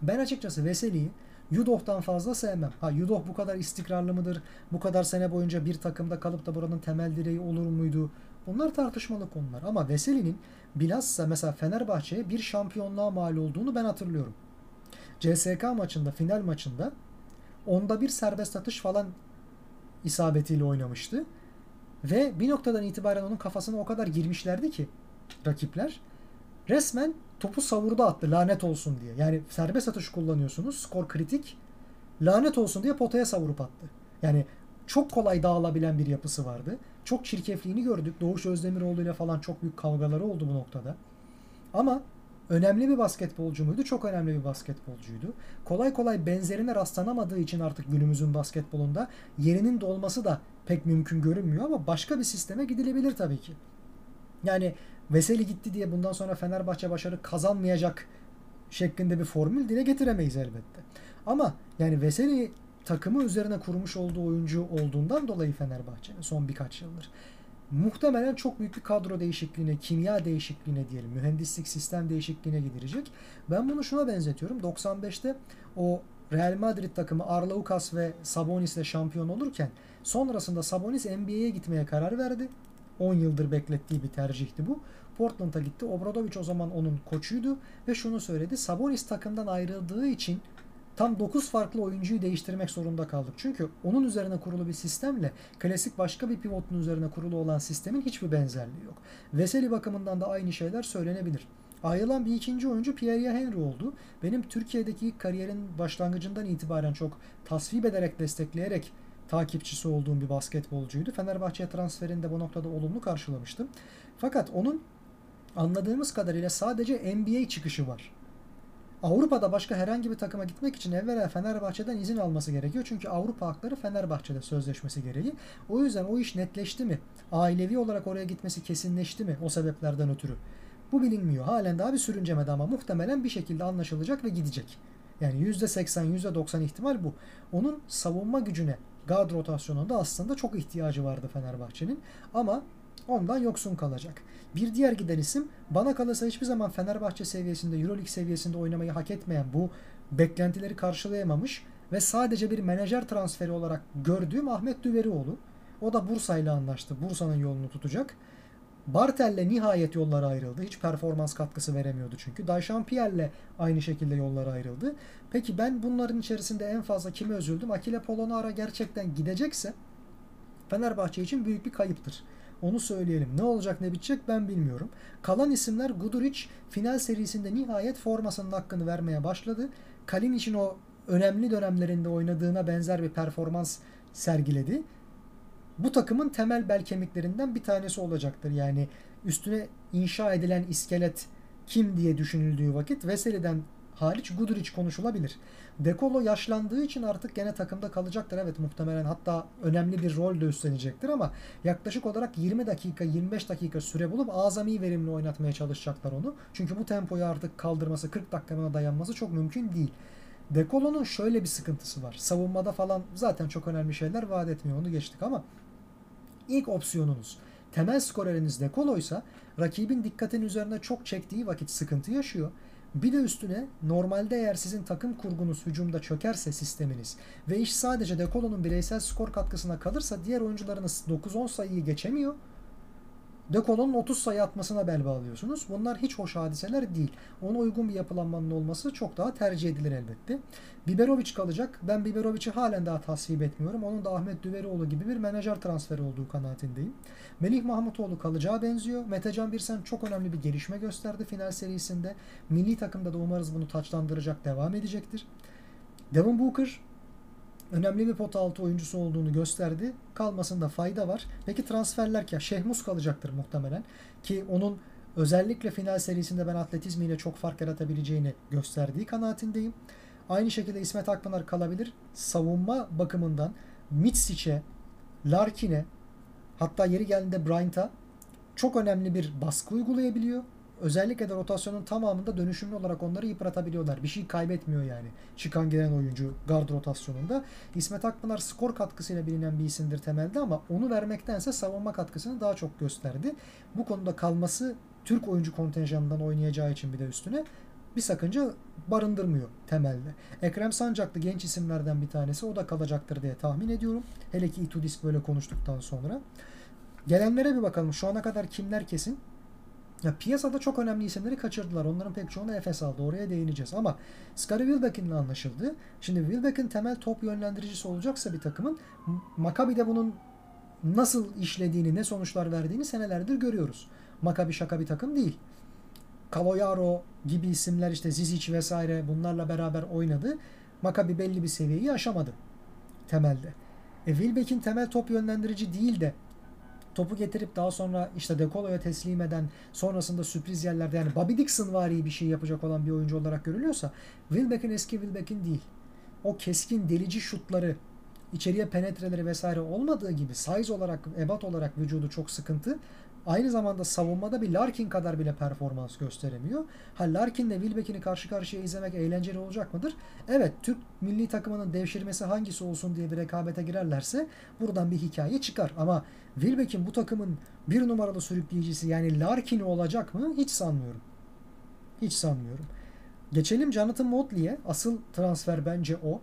Ben açıkçası Veseli'yi Yudoh'tan fazla sevmem. Ha, Yudoh bu kadar istikrarlı mıdır? Bu kadar sene boyunca bir takımda kalıp da buranın temel direği olur muydu? Bunlar tartışmalı konular. Ama Veseli'nin bilhassa mesela Fenerbahçe'ye bir şampiyonluğa mal olduğunu ben hatırlıyorum. C S K maçında, final maçında onda bir serbest atış falan isabetiyle oynamıştı. Ve bir noktadan itibaren onun kafasına o kadar girmişlerdi ki rakipler resmen topu savurda attı lanet olsun diye. Yani serbest atış kullanıyorsunuz, skor kritik, lanet olsun diye potaya savurup attı. Yani çok kolay dağılabilen bir yapısı vardı. Çok çirkefliğini gördük. Doğuş Özdemiroğlu ile falan çok büyük kavgaları oldu bu noktada. Ama önemli bir basketbolcu muydu? Çok önemli bir basketbolcuydu. Kolay kolay benzerine rastlanamadığı için artık günümüzün basketbolunda yerinin dolması da pek mümkün görünmüyor ama başka bir sisteme gidilebilir tabii ki. Yani Veseli gitti diye bundan sonra Fenerbahçe başarı kazanmayacak şeklinde bir formül dile getiremeyiz elbette. Ama yani Veseli takımı üzerine kurmuş olduğu oyuncu olduğundan dolayı Fenerbahçe'nin son birkaç yıldır muhtemelen çok büyük bir kadro değişikliğine, kimya değişikliğine diyelim, mühendislik sistem değişikliğine gidilecek. Ben bunu şuna benzetiyorum. doksan beşte o Real Madrid takımı Arlaucas ve Sabonis'le şampiyon olurken sonrasında Sabonis N B A'ye gitmeye karar verdi. on yıldır beklettiği bir tercihti bu. Portland'a gitti. Obradović o zaman onun koçuydu ve şunu söyledi. Sabonis takımdan ayrıldığı için tam dokuz farklı oyuncuyu değiştirmek zorunda kaldık. Çünkü onun üzerine kurulu bir sistemle klasik başka bir pivotun üzerine kurulu olan sistemin hiçbir benzerliği yok. Veseli bakımından da aynı şeyler söylenebilir. Ayrılan bir ikinci oyuncu Pierre Henry oldu. Benim Türkiye'deki ilk kariyerin başlangıcından itibaren çok tasvip ederek, destekleyerek takipçisi olduğum bir basketbolcuydu. Fenerbahçe transferinde bu noktada olumlu karşılamıştım. Fakat onun anladığımız kadarıyla sadece N B A çıkışı var. Avrupa'da başka herhangi bir takıma gitmek için evvela Fenerbahçe'den izin alması gerekiyor. Çünkü Avrupa hakları Fenerbahçe'de sözleşmesi gereği. O yüzden o iş netleşti mi? Ailevi olarak oraya gitmesi kesinleşti mi? O sebeplerden ötürü. Bu bilinmiyor. Halen daha bir sürüncemede ama muhtemelen bir şekilde anlaşılacak ve gidecek. Yani yüzde seksen, yüzde doksan ihtimal bu. Onun savunma gücüne guard rotasyonunda aslında çok ihtiyacı vardı Fenerbahçe'nin ama ondan yoksun kalacak. Bir diğer giden isim bana kalırsa hiçbir zaman Fenerbahçe seviyesinde, Euroleague seviyesinde oynamayı hak etmeyen, bu beklentileri karşılayamamış ve sadece bir menajer transferi olarak gördüğüm Ahmet Düverioğlu. O da Bursa'yla anlaştı. Bursa'nın yolunu tutacak. Bartel'le nihayet yollara ayrıldı. Hiç performans katkısı veremiyordu çünkü. Dayşampiyer'le aynı şekilde yollara ayrıldı. Peki ben bunların içerisinde en fazla kime üzüldüm? Akile Polonara gerçekten gidecekse Fenerbahçe için büyük bir kayıptır. Onu söyleyelim. Ne olacak ne bitecek ben bilmiyorum. Kalan isimler Gudurić final serisinde nihayet formasının hakkını vermeye başladı. Kalinic'in o önemli dönemlerinde oynadığına benzer bir performans sergiledi. Bu takımın temel bel kemiklerinden bir tanesi olacaktır. Yani üstüne inşa edilen iskelet kim diye düşünüldüğü vakit Veseli'den hariç Gudurić konuşulabilir. De Colo yaşlandığı için artık gene takımda kalacaktır. Evet muhtemelen hatta önemli bir rol de üstlenecektir ama yaklaşık olarak yirmi dakika, yirmi beş dakika süre bulup azami verimli oynatmaya çalışacaklar onu. Çünkü bu tempoyu artık kaldırması, kırk dakikaya dayanması çok mümkün değil. De Colo'nun şöyle bir sıkıntısı var. Savunmada falan zaten çok önemli şeyler vaat etmiyor. Onu geçtik ama İlk opsiyonunuz, temel skoreriniz De Colo'ysa rakibin dikkatinin üzerine çok çektiği vakit sıkıntı yaşıyor. Bir de üstüne normalde eğer sizin takım kurgunuz hücumda çökerse sisteminiz ve iş sadece De Colo'nun bireysel skor katkısına kalırsa diğer oyuncularınız dokuz on sayıyı geçemiyor. De Colo'nun otuz sayı atmasına bel bağlıyorsunuz. Bunlar hiç hoş hadiseler değil. Ona uygun bir yapılanmanın olması çok daha tercih edilir elbette. Biberović kalacak. Ben Biberović'i halen daha tasvip etmiyorum. Onun da Ahmet Düverioğlu gibi bir menajer transferi olduğu kanaatindeyim. Melih Mahmutoğlu kalacağı benziyor. Metecan Birsen çok önemli bir gelişme gösterdi final serisinde. Milli takımda da umarız bunu taçlandıracak, devam edecektir. Devin Booker önemli bir pota altı oyuncusu olduğunu gösterdi. Kalmasında fayda var. Peki transferler ki Şehmus kalacaktır muhtemelen. Ki onun özellikle final serisinde ben atletizmiyle çok fark yaratabileceğini gösterdiği kanaatindeyim. Aynı şekilde İsmet Akpınar kalabilir. Savunma bakımından Mitsic'e, Larkin'e, hatta yeri geldiğinde Bryant'a çok önemli bir baskı uygulayabiliyor. Özellikle de rotasyonun tamamında dönüşümlü olarak onları yıpratabiliyorlar. Bir şey kaybetmiyor yani. Çıkan gelen oyuncu guard rotasyonunda. İsmet Akpınar skor katkısıyla bilinen bir isimdir temelde ama onu vermektense savunma katkısını daha çok gösterdi. Bu konuda kalması Türk oyuncu kontenjanından oynayacağı için bir de üstüne bir sakınca barındırmıyor temelde. Ekrem Sancaklı genç isimlerden bir tanesi. O da kalacaktır diye tahmin ediyorum. Hele ki İtudis böyle konuştuktan sonra. Gelenlere bir bakalım. Şu ana kadar kimler kesin? Ya piyasada çok önemli isimleri kaçırdılar. Onların pek çoğunu Efes aldı. Oraya değineceğiz. Ama Scottie Wilbeck'inle anlaşıldı. Şimdi Wilbeck'in temel top yönlendiricisi olacaksa bir takımın, Maccabi'de bunun nasıl işlediğini, ne sonuçlar verdiğini senelerdir görüyoruz. Maccabi şaka bir takım değil. Caloyaro gibi isimler, işte Zizic vesaire, bunlarla beraber oynadı. Maccabi belli bir seviyeyi aşamadı temelde. E Wilbeck'in temel top yönlendirici değil de topu getirip daha sonra işte De Colo'ya teslim eden, sonrasında sürpriz yerlerde yani Bobby Dixon vari bir şey yapacak olan bir oyuncu olarak görülüyorsa, Wilbeck'in eski Wilbeck'in değil. O keskin, delici şutları, içeriye penetreleri vesaire olmadığı gibi size olarak, ebat olarak vücudu çok sıkıntı. Aynı zamanda savunmada bir Larkin kadar bile performans gösteremiyor. Ha, Larkin'le Wilbeck'ini karşı karşıya izlemek eğlenceli olacak mıdır? Evet, Türk milli takımının devşirmesi hangisi olsun diye bir rekabete girerlerse buradan bir hikaye çıkar. Ama Wilbeck'in bu takımın bir numaralı sürükleyicisi yani Larkin olacak mı? Hiç sanmıyorum. Hiç sanmıyorum. Geçelim Jonathan Motley'e. Asıl transfer bence o.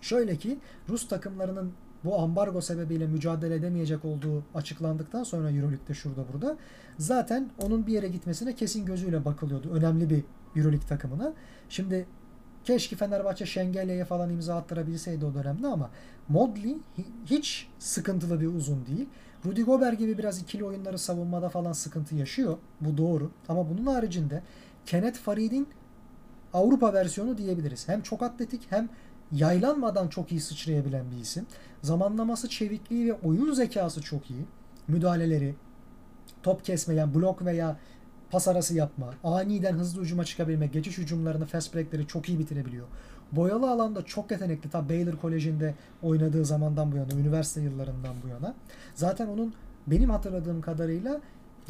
Şöyle ki Rus takımlarının bu ambargo sebebiyle mücadele edemeyecek olduğu açıklandıktan sonra EuroLeague'de şurada burada zaten onun bir yere gitmesine kesin gözüyle bakılıyordu. Önemli bir EuroLeague takımına. Şimdi keşke Fenerbahçe Şengelya'ya falan imza attırabilseydi o dönemde ama Modli hiç sıkıntılı bir uzun değil. Rudy Gobert gibi biraz ikili oyunları savunmada falan sıkıntı yaşıyor. Bu doğru. Ama bunun haricinde Kenneth Farid'in Avrupa versiyonu diyebiliriz. Hem çok atletik hem yaylanmadan çok iyi sıçrayabilen bir isim. Zamanlaması, çevikliği ve oyun zekası çok iyi. Müdahaleleri, top kesme, yani blok veya pas arası yapma, aniden hızlı hücuma çıkabilme, geçiş hücumlarını, fast breakleri çok iyi bitirebiliyor. Boyalı alanda çok yetenekli. Ta Baylor Koleji'nde oynadığı zamandan bu yana, üniversite yıllarından bu yana. Zaten onun benim hatırladığım kadarıyla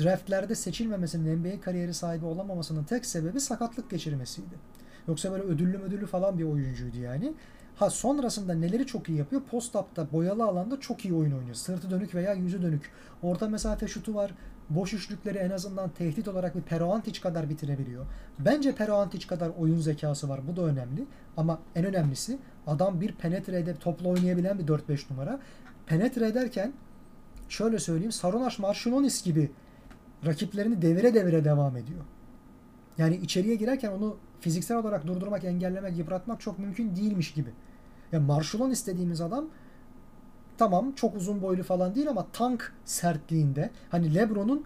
draftlerde seçilmemesinin, N B A kariyeri sahibi olamamasının tek sebebi sakatlık geçirmesiydi. Yoksa böyle ödüllü ödüllü falan bir oyuncuydu yani. Ha, sonrasında neleri çok iyi yapıyor? Post-up'ta, boyalı alanda çok iyi oyun oynuyor. Sırtı dönük veya yüzü dönük. Orta mesafe şutu var. Boş üçlükleri en azından tehdit olarak bir Peroantic kadar bitirebiliyor. Bence Peroantic kadar oyun zekası var. Bu da önemli. Ama en önemlisi adam bir penetre edip topla oynayabilen bir dört beş numara. Penetre ederken şöyle söyleyeyim, Sarunas Maršunonis gibi rakiplerini devire devire devam ediyor. Yani içeriye girerken onu fiziksel olarak durdurmak, engellemek, yıpratmak çok mümkün değilmiş gibi. Ya Marşulon istediğimiz adam tamam çok uzun boylu falan değil ama tank sertliğinde. Hani LeBron'un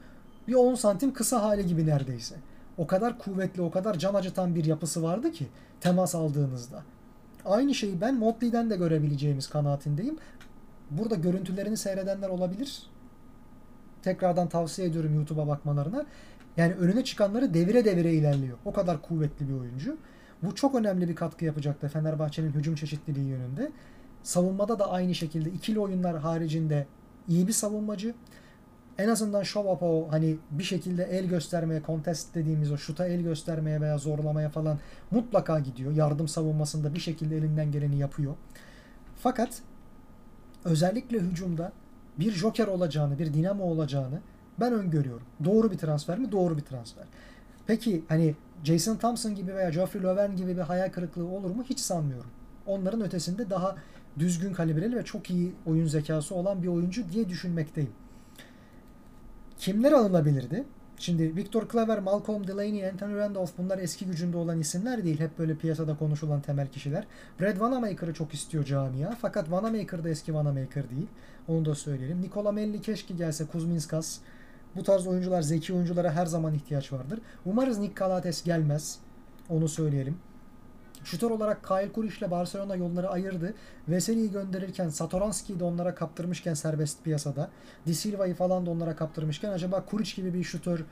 bir on santim kısa hali gibi neredeyse. O kadar kuvvetli, o kadar can acıtan bir yapısı vardı ki temas aldığınızda. Aynı şeyi ben Motley'den de görebileceğimiz kanaatindeyim. Burada görüntülerini seyredenler olabilir. Tekrardan tavsiye ediyorum YouTube'a bakmalarına. Yani önüne çıkanları devire devire ilerliyor. O kadar kuvvetli bir oyuncu. Bu çok önemli bir katkı yapacaktı Fenerbahçe'nin hücum çeşitliliği yönünde. Savunmada da aynı şekilde ikili oyunlar haricinde iyi bir savunmacı. En azından show up'a, o hani bir şekilde el göstermeye, contest dediğimiz o şuta el göstermeye veya zorlamaya falan mutlaka gidiyor. Yardım savunmasında bir şekilde elinden geleni yapıyor. Fakat özellikle hücumda bir joker olacağını, bir dinamo olacağını ben öngörüyorum. Doğru bir transfer mi? Doğru bir transfer. Peki hani Jason Thompson gibi veya Geoffrey Löwen gibi bir hayal kırıklığı olur mu? Hiç sanmıyorum. Onların ötesinde daha düzgün kalibreli ve çok iyi oyun zekası olan bir oyuncu diye düşünmekteyim. Kimler alınabilirdi? Şimdi Victor Claver, Malcolm Delaney, Anthony Randolph, bunlar eski gücünde olan isimler değil. Hep böyle piyasada konuşulan temel kişiler. Brad Wanamaker'ı çok istiyor camia. Fakat Wanamaker da eski Wanamaker değil. Onu da söyleyelim. Nikola Melli keşke gelse, Kuzminskas. Bu tarz oyuncular, zeki oyunculara her zaman ihtiyaç vardır. Umarız Nick Calates gelmez. Onu söyleyelim. Şutör olarak Kyle Kuriş ile Barcelona yolları ayırdı. Veseli'yi gönderirken, Satoranski'yi de onlara kaptırmışken serbest piyasada, Di Silva'yı falan da onlara kaptırmışken acaba Kuriş gibi bir şutör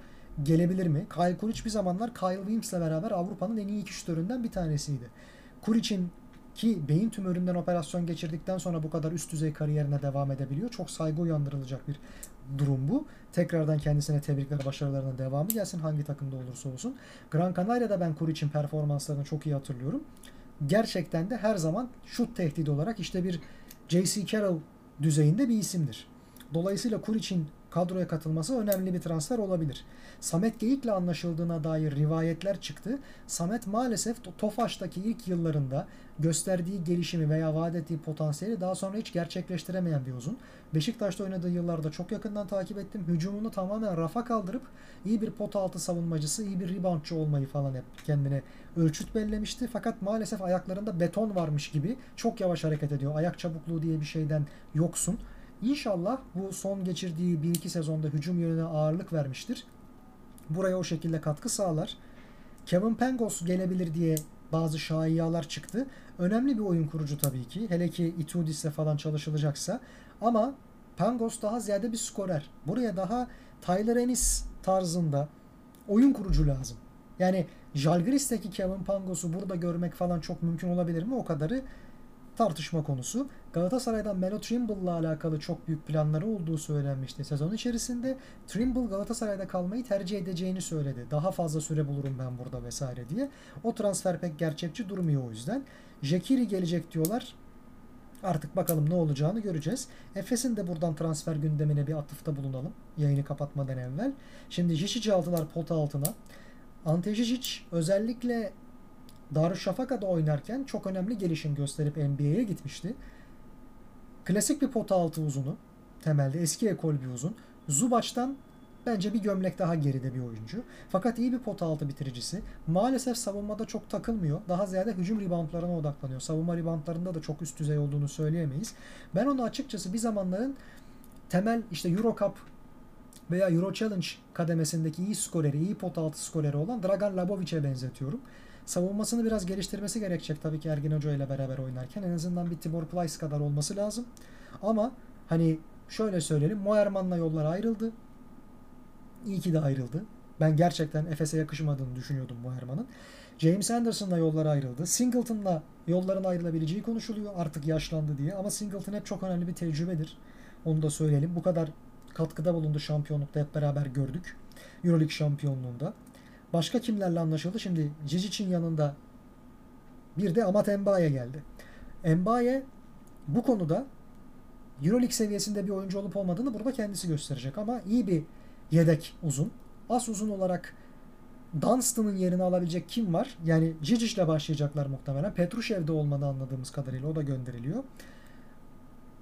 gelebilir mi? Kyle Kuriş bir zamanlar Kyle Williams ile beraber Avrupa'nın en iyi iki şutöründen bir tanesiydi. Kuriç'in ki beyin tümöründen operasyon geçirdikten sonra bu kadar üst düzey kariyerine devam edebiliyor. Çok saygı uyandırılacak bir durum bu. Tekrardan kendisine tebrikler, başarılarına devamı gelsin hangi takımda olursa olsun. Gran Canaria'da ben Kuriç'in performanslarını çok iyi hatırlıyorum. Gerçekten de her zaman şut tehdidi olarak işte bir J C Carroll düzeyinde bir isimdir. Dolayısıyla Kuriç'in kadroya katılması önemli bir transfer olabilir. Samet Geyik'le anlaşıldığına dair rivayetler çıktı. Samet maalesef Tofaş'taki ilk yıllarında gösterdiği gelişimi veya vaat ettiği potansiyeli daha sonra hiç gerçekleştiremeyen bir uzun. Beşiktaş'ta oynadığı yıllarda çok yakından takip ettim. Hücumunu tamamen rafa kaldırıp iyi bir pota altı savunmacısı, iyi bir reboundçu olmayı falan hep kendine ölçüt bellemişti. Fakat maalesef ayaklarında beton varmış gibi çok yavaş hareket ediyor. Ayak çabukluğu diye bir şeyden yoksun. İnşallah bu son geçirdiği bir iki sezonda hücum yönüne ağırlık vermiştir. Buraya o şekilde katkı sağlar. Kevin Pangos gelebilir diye bazı şaiyalar çıktı. Önemli bir oyun kurucu tabii ki. Hele ki Itudis'le falan çalışılacaksa. Ama Pangos daha ziyade bir skorer. Buraya daha Tyler Ennis tarzında oyun kurucu lazım. Yani Žalgiris'teki Kevin Pangos'u burada görmek falan çok mümkün olabilir mi? O kadarı tartışma konusu. Galatasaray'dan Melo Trimble'la alakalı çok büyük planları olduğu söylenmişti sezon içerisinde. Trimble Galatasaray'da kalmayı tercih edeceğini söyledi. Daha fazla süre bulurum ben burada vesaire diye. O transfer pek gerçekçi durmuyor o yüzden. Jekiri gelecek diyorlar. Artık bakalım ne olacağını göreceğiz. Efes'in de buradan transfer gündemine bir atıfta bulunalım. Yayını kapatmadan evvel. Şimdi Jicic'i aldılar pota altına. Ante Jicic özellikle Darüşşafaka'da oynarken çok önemli gelişim gösterip N B A'ye gitmişti. Klasik bir pota altı uzunu, temelde eski ekol bir uzun. Zubac'tan bence bir gömlek daha geride bir oyuncu. Fakat iyi bir pota altı bitiricisi. Maalesef savunmada çok takılmıyor. Daha ziyade hücum reboundlarına odaklanıyor. Savunma reboundlarında da çok üst düzey olduğunu söyleyemeyiz. Ben onu açıkçası bir zamanların temel işte Euro Cup veya Euro Challenge kademesindeki iyi skoreri, iyi pota altı skoreri olan Dragan Labovic'e benzetiyorum. Savunmasını biraz geliştirmesi gerekecek tabii ki Ergin Hoca ile beraber oynarken. En azından bir Tibor Plyce kadar olması lazım. Ama hani şöyle söyleyelim. Moerman'la yollar ayrıldı. İyi ki de ayrıldı. Ben gerçekten Efes'e yakışmadığını düşünüyordum Moerman'ın. James Anderson'la yollar ayrıldı. Singleton'la yolların ayrılabileceği konuşuluyor. Artık yaşlandı diye. Ama Singleton hep çok önemli bir tecrübedir. Onu da söyleyelim. Bu kadar katkıda bulundu şampiyonlukta. Hep beraber gördük. Euroleague şampiyonluğunda. Başka kimlerle anlaşıldı? Şimdi Cicic'in yanında bir de Amat Mbaye geldi. Mbaye bu konuda Euroleague seviyesinde bir oyuncu olup olmadığını burada kendisi gösterecek. Ama iyi bir yedek uzun. As uzun olarak Dunstan'ın yerini alabilecek kim var? Yani Cicic'le başlayacaklar muhtemelen. Petruşev'de olmadı anladığımız kadarıyla. O da gönderiliyor.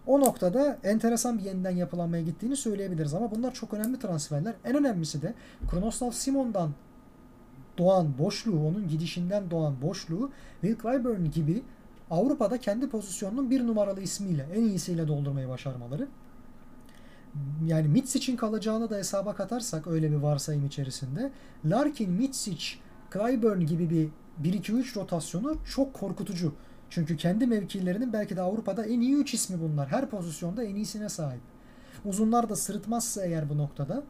O noktada enteresan bir yeniden yapılanmaya gittiğini söyleyebiliriz. Ama bunlar çok önemli transferler. En önemlisi de Kronoslav Simon'dan doğan boşluğu, onun gidişinden doğan boşluğu Will Clyburn gibi Avrupa'da kendi pozisyonunun bir numaralı ismiyle, en iyisiyle doldurmayı başarmaları. Yani Mitsic'in kalacağını da hesaba katarsak öyle bir varsayım içerisinde Larkin, Mitsic, Clyburn gibi bir bir iki üç rotasyonu çok korkutucu. Çünkü kendi mevkilerinin belki de Avrupa'da en iyi üç ismi bunlar. Her pozisyonda en iyisine sahip. Uzunlar da sırıtmazsa eğer bu noktada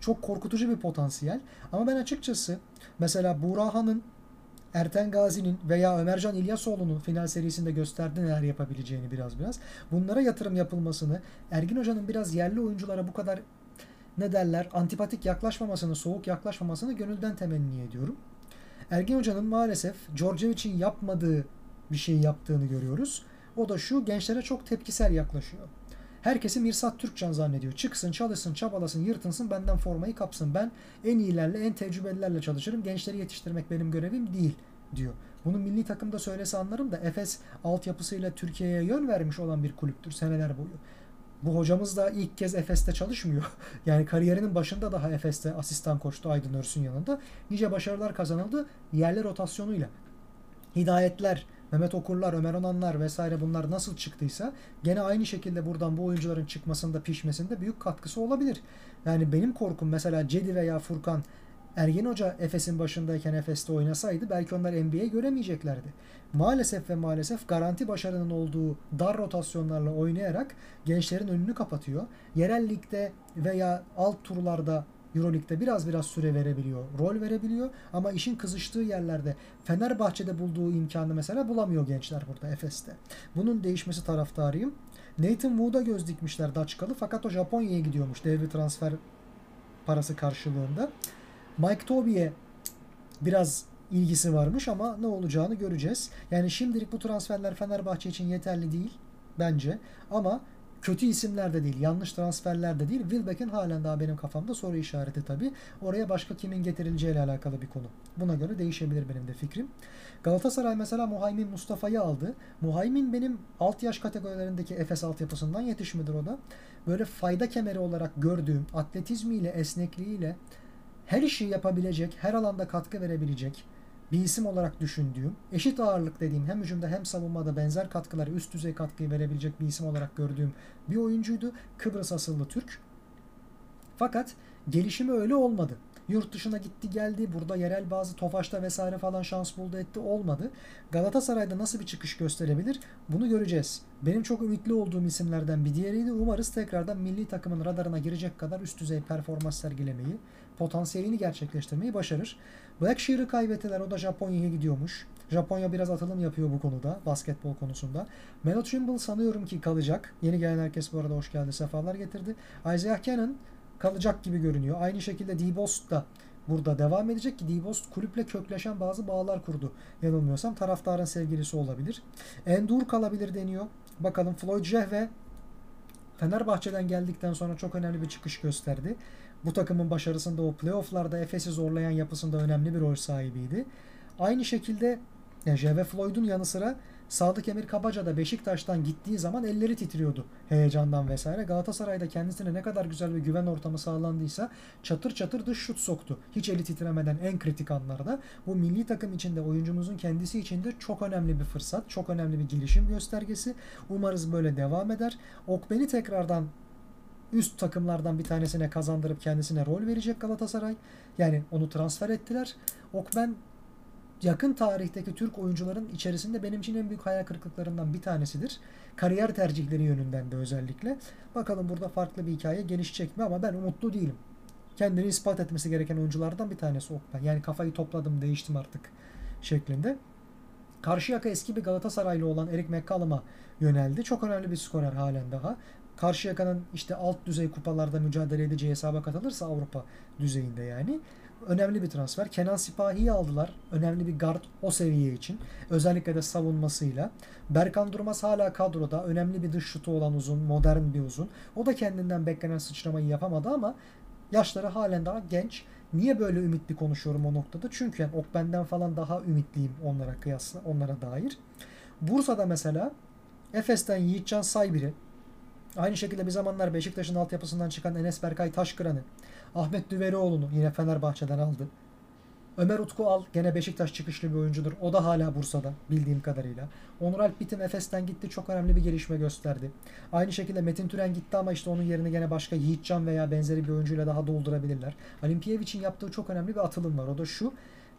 çok korkutucu bir potansiyel. Ama ben açıkçası mesela Burahan'ın, Erten Gazi'nin veya Ömercan İlyasoğlu'nun final serisinde gösterdiği neler yapabileceğini biraz biraz. Bunlara yatırım yapılmasını, Ergin Hoca'nın biraz yerli oyunculara bu kadar ne derler antipatik yaklaşmamasını, soğuk yaklaşmamasını gönülden temenni ediyorum. Ergin Hoca'nın maalesef Djordjevic'in yapmadığı bir şey yaptığını görüyoruz. O da şu, gençlere çok tepkisel yaklaşıyor. Herkesi Mirsad Türkcan zannediyor. Çıksın, çalışsın, çabalasın, yırtınsın, benden formayı kapsın. Ben en iyilerle, en tecrübelilerle çalışırım. Gençleri yetiştirmek benim görevim değil diyor. Bunu milli takımda söylese anlarım da Efes altyapısıyla Türkiye'ye yön vermiş olan bir kulüptür seneler boyu. Bu hocamız da ilk kez Efes'te çalışmıyor. Yani kariyerinin başında daha Efes'te asistan koçtu Aydın Örs'ün yanında. Nice başarılar kazanıldı yerli rotasyonuyla. Hidayetler, Mehmet Okurlar, Ömer Onanlar vesaire bunlar nasıl çıktıysa gene aynı şekilde buradan bu oyuncuların çıkmasında, pişmesinde büyük katkısı olabilir. Yani benim korkum mesela Cedi veya Furkan Ergen Hoca Efes'in başındayken Efes'te oynasaydı belki onlar N B A göremeyeceklerdi. Maalesef ve maalesef garanti başarının olduğu dar rotasyonlarla oynayarak gençlerin önünü kapatıyor. Yerel ligde veya alt turlarda Euroleague'de biraz biraz süre verebiliyor, rol verebiliyor ama işin kızıştığı yerlerde Fenerbahçe'de bulduğu imkanı mesela bulamıyor gençler burada Efes'te. Bunun değişmesi taraftarıyım. Nathan Wood'a göz dikmişler Daçkalı, fakat o Japonya'ya gidiyormuş devre transfer parası karşılığında. Mike Tobey'e biraz ilgisi varmış ama ne olacağını göreceğiz. Yani şimdilik bu transferler Fenerbahçe için yeterli değil bence ama kötü isimler de değil, yanlış transferler de değil. Wilbeck'in halen daha benim kafamda soru işareti tabii. Oraya başka kimin getirileceğiyle alakalı bir konu. Buna göre değişebilir benim de fikrim. Galatasaray mesela Muhaymin Mustafa'yı aldı. Muhaymin benim alt yaş kategorilerindeki Efes altyapısından yetişmidir o da. Böyle fayda kemeri olarak gördüğüm atletizmiyle, esnekliğiyle her işi yapabilecek, her alanda katkı verebilecek bir isim olarak düşündüğüm, eşit ağırlık dediğim, hem hücumda hem savunmada benzer katkıları, üst düzey katkıyı verebilecek bir isim olarak gördüğüm bir oyuncuydu. Kıbrıs asıllı Türk. Fakat gelişimi öyle olmadı. Yurt dışına gitti geldi, burada yerel bazı Tofaş'ta vesaire falan şans buldu etti, olmadı. Galatasaray'da nasıl bir çıkış gösterebilir bunu göreceğiz. Benim çok ümitli olduğum isimlerden bir diğeriydi. Umarız tekrardan milli takımın radarına girecek kadar üst düzey performans sergilemeyi, potansiyelini gerçekleştirmeyi başarır. Blackshear'ı kaybettiler, o da Japonya'ya gidiyormuş. Japonya biraz atılım yapıyor bu konuda, basketbol konusunda. Melo Trimble sanıyorum ki kalacak. Yeni gelen herkes bu arada hoş geldi, sefalar getirdi. Isaiah Cannon kalacak gibi görünüyor. Aynı şekilde D-Bost da burada devam edecek ki D-Bost kulüple kökleşen bazı bağlar kurdu. Yanılmıyorsam taraftarın sevgilisi olabilir. Endur kalabilir deniyor. Bakalım. Floyd Jehve Fenerbahçe'den geldikten sonra çok önemli bir çıkış gösterdi. Bu takımın başarısında, o playoff'larda Efes'i zorlayan yapısında önemli bir rol sahibiydi. Aynı şekilde yani Jehve Floyd'un yanı sıra Sadık Emir Kabaca da Beşiktaş'tan gittiği zaman elleri titriyordu heyecandan vesaire. Galatasaray'da kendisine ne kadar güzel bir güven ortamı sağlandıysa çatır çatır dış şut soktu. Hiç eli titremeden en kritik anlarda. Bu milli takım içinde, oyuncumuzun kendisi içinde çok önemli bir fırsat, çok önemli bir gelişim göstergesi. Umarız böyle devam eder. Okben'i tekrardan üst takımlardan bir tanesine kazandırıp kendisine rol verecek Galatasaray. Yani onu transfer ettiler. Okben yakın tarihteki Türk oyuncuların içerisinde benim için en büyük hayal kırıklıklarından bir tanesidir. Kariyer tercihleri yönünden de özellikle. Bakalım burada farklı bir hikaye gelişecek mi ama ben umutlu değilim. Kendini ispat etmesi gereken oyunculardan bir tanesi Okben. Yani kafayı topladım, değiştim artık şeklinde. Karşıyaka eski bir Galatasaraylı olan Eric McCallum'a yöneldi. Çok önemli bir skorer halen daha. Karşıyaka'nın işte alt düzey kupalarda mücadele edeceği hesaba katılırsa Avrupa düzeyinde yani. Önemli bir transfer. Kenan Sipahi'yi aldılar. Önemli bir guard o seviye için. Özellikle de savunmasıyla. Berkan Durmaz hala kadroda. Önemli bir dış şutu olan uzun, modern bir uzun. O da kendinden beklenen sıçramayı yapamadı ama yaşları halen daha genç. Niye böyle ümitli konuşuyorum o noktada? Çünkü yani Okben'den falan daha ümitliyim onlara kıyasla, onlara dair. Bursa'da mesela Efes'ten Yiğitcan Saybir'i, aynı şekilde bir zamanlar Beşiktaş'ın altyapısından çıkan Enes Berkay Taşkıran'ı, Ahmet Düverioğlu'nu yine Fenerbahçe'den aldı. Ömer Utku Al gene Beşiktaş çıkışlı bir oyuncudur. O da hala Bursa'da bildiğim kadarıyla. Onur Alp Bitim Efes'ten gitti. Çok önemli bir gelişme gösterdi. Aynı şekilde Metin Türen gitti ama işte onun yerini gene başka Yiğitcan veya benzeri bir oyuncuyla daha doldurabilirler. Alimpiyev için yaptığı çok önemli bir atılım var. O da şu.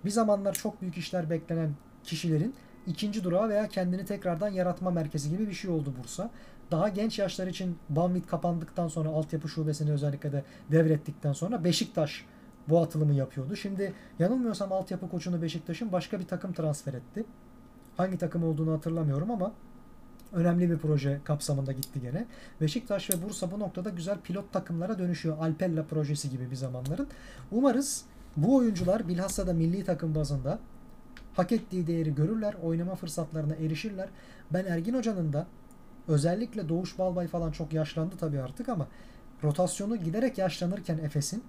Bir zamanlar çok büyük işler beklenen kişilerin ikinci durağı veya kendini tekrardan yaratma merkezi gibi bir şey oldu Bursa. Daha genç yaşlar için Banvit kapandıktan sonra, altyapı şubesini özellikle de devrettikten sonra Beşiktaş bu atılımı yapıyordu. Şimdi yanılmıyorsam altyapı koçunu Beşiktaş'ın başka bir takım transfer etti. Hangi takım olduğunu hatırlamıyorum ama önemli bir proje kapsamında gitti gene. Beşiktaş ve Bursa bu noktada güzel pilot takımlara dönüşüyor. Alpella projesi gibi bir zamanların. Umarız bu oyuncular bilhassa da milli takım bazında hak ettiği değeri görürler, oynama fırsatlarına erişirler. Ben Ergin Hoca'nın da özellikle Doğuş Balbay falan çok yaşlandı tabii artık ama rotasyonu giderek yaşlanırken Efes'in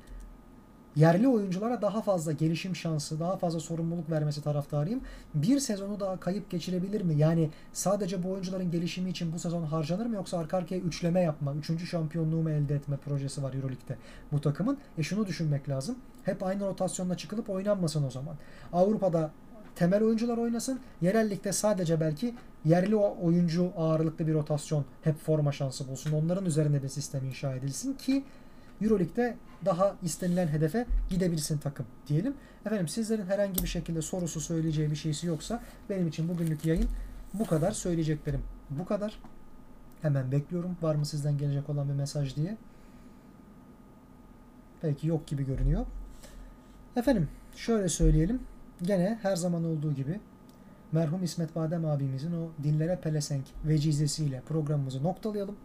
yerli oyunculara daha fazla gelişim şansı, daha fazla sorumluluk vermesi taraftarıyım. Bir sezonu daha kayıp geçirebilir mi? Yani sadece bu oyuncuların gelişimi için bu sezon harcanır mı? Yoksa arka arkaya üçleme yapma, üçüncü şampiyonluğu mu elde etme projesi var Euroleague'de bu takımın. E şunu düşünmek lazım. Hep aynı rotasyonla çıkılıp oynanmasın o zaman. Avrupa'da temel oyuncular oynasın. Yerellikte sadece belki yerli oyuncu ağırlıklı bir rotasyon hep forma şansı bulsun. Onların üzerine bir sistem inşa edilsin ki Euroleague'de daha istenilen hedefe gidebilsin takım diyelim. Efendim sizlerin herhangi bir şekilde sorusu, söyleyeceği bir şeysi yoksa benim için bugünlük yayın bu kadar. Söyleyeceklerim bu kadar. Hemen bekliyorum. Var mı sizden gelecek olan bir mesaj diye. Belki yok gibi görünüyor. Efendim şöyle söyleyelim. Gene her zaman olduğu gibi merhum İsmet Badem abimizin o dillere pelesenk vecizesiyle programımızı noktalayalım.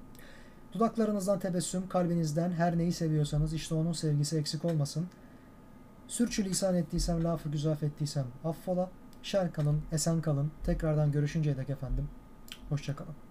Dudaklarınızdan tebessüm, kalbinizden her neyi seviyorsanız işte onun sevgisi eksik olmasın. Sürçülisan ettiysem, lafı güzaf ettiysem affola. Şer kalın, esen kalın. Tekrardan görüşünceye dek efendim. Hoşça kalın.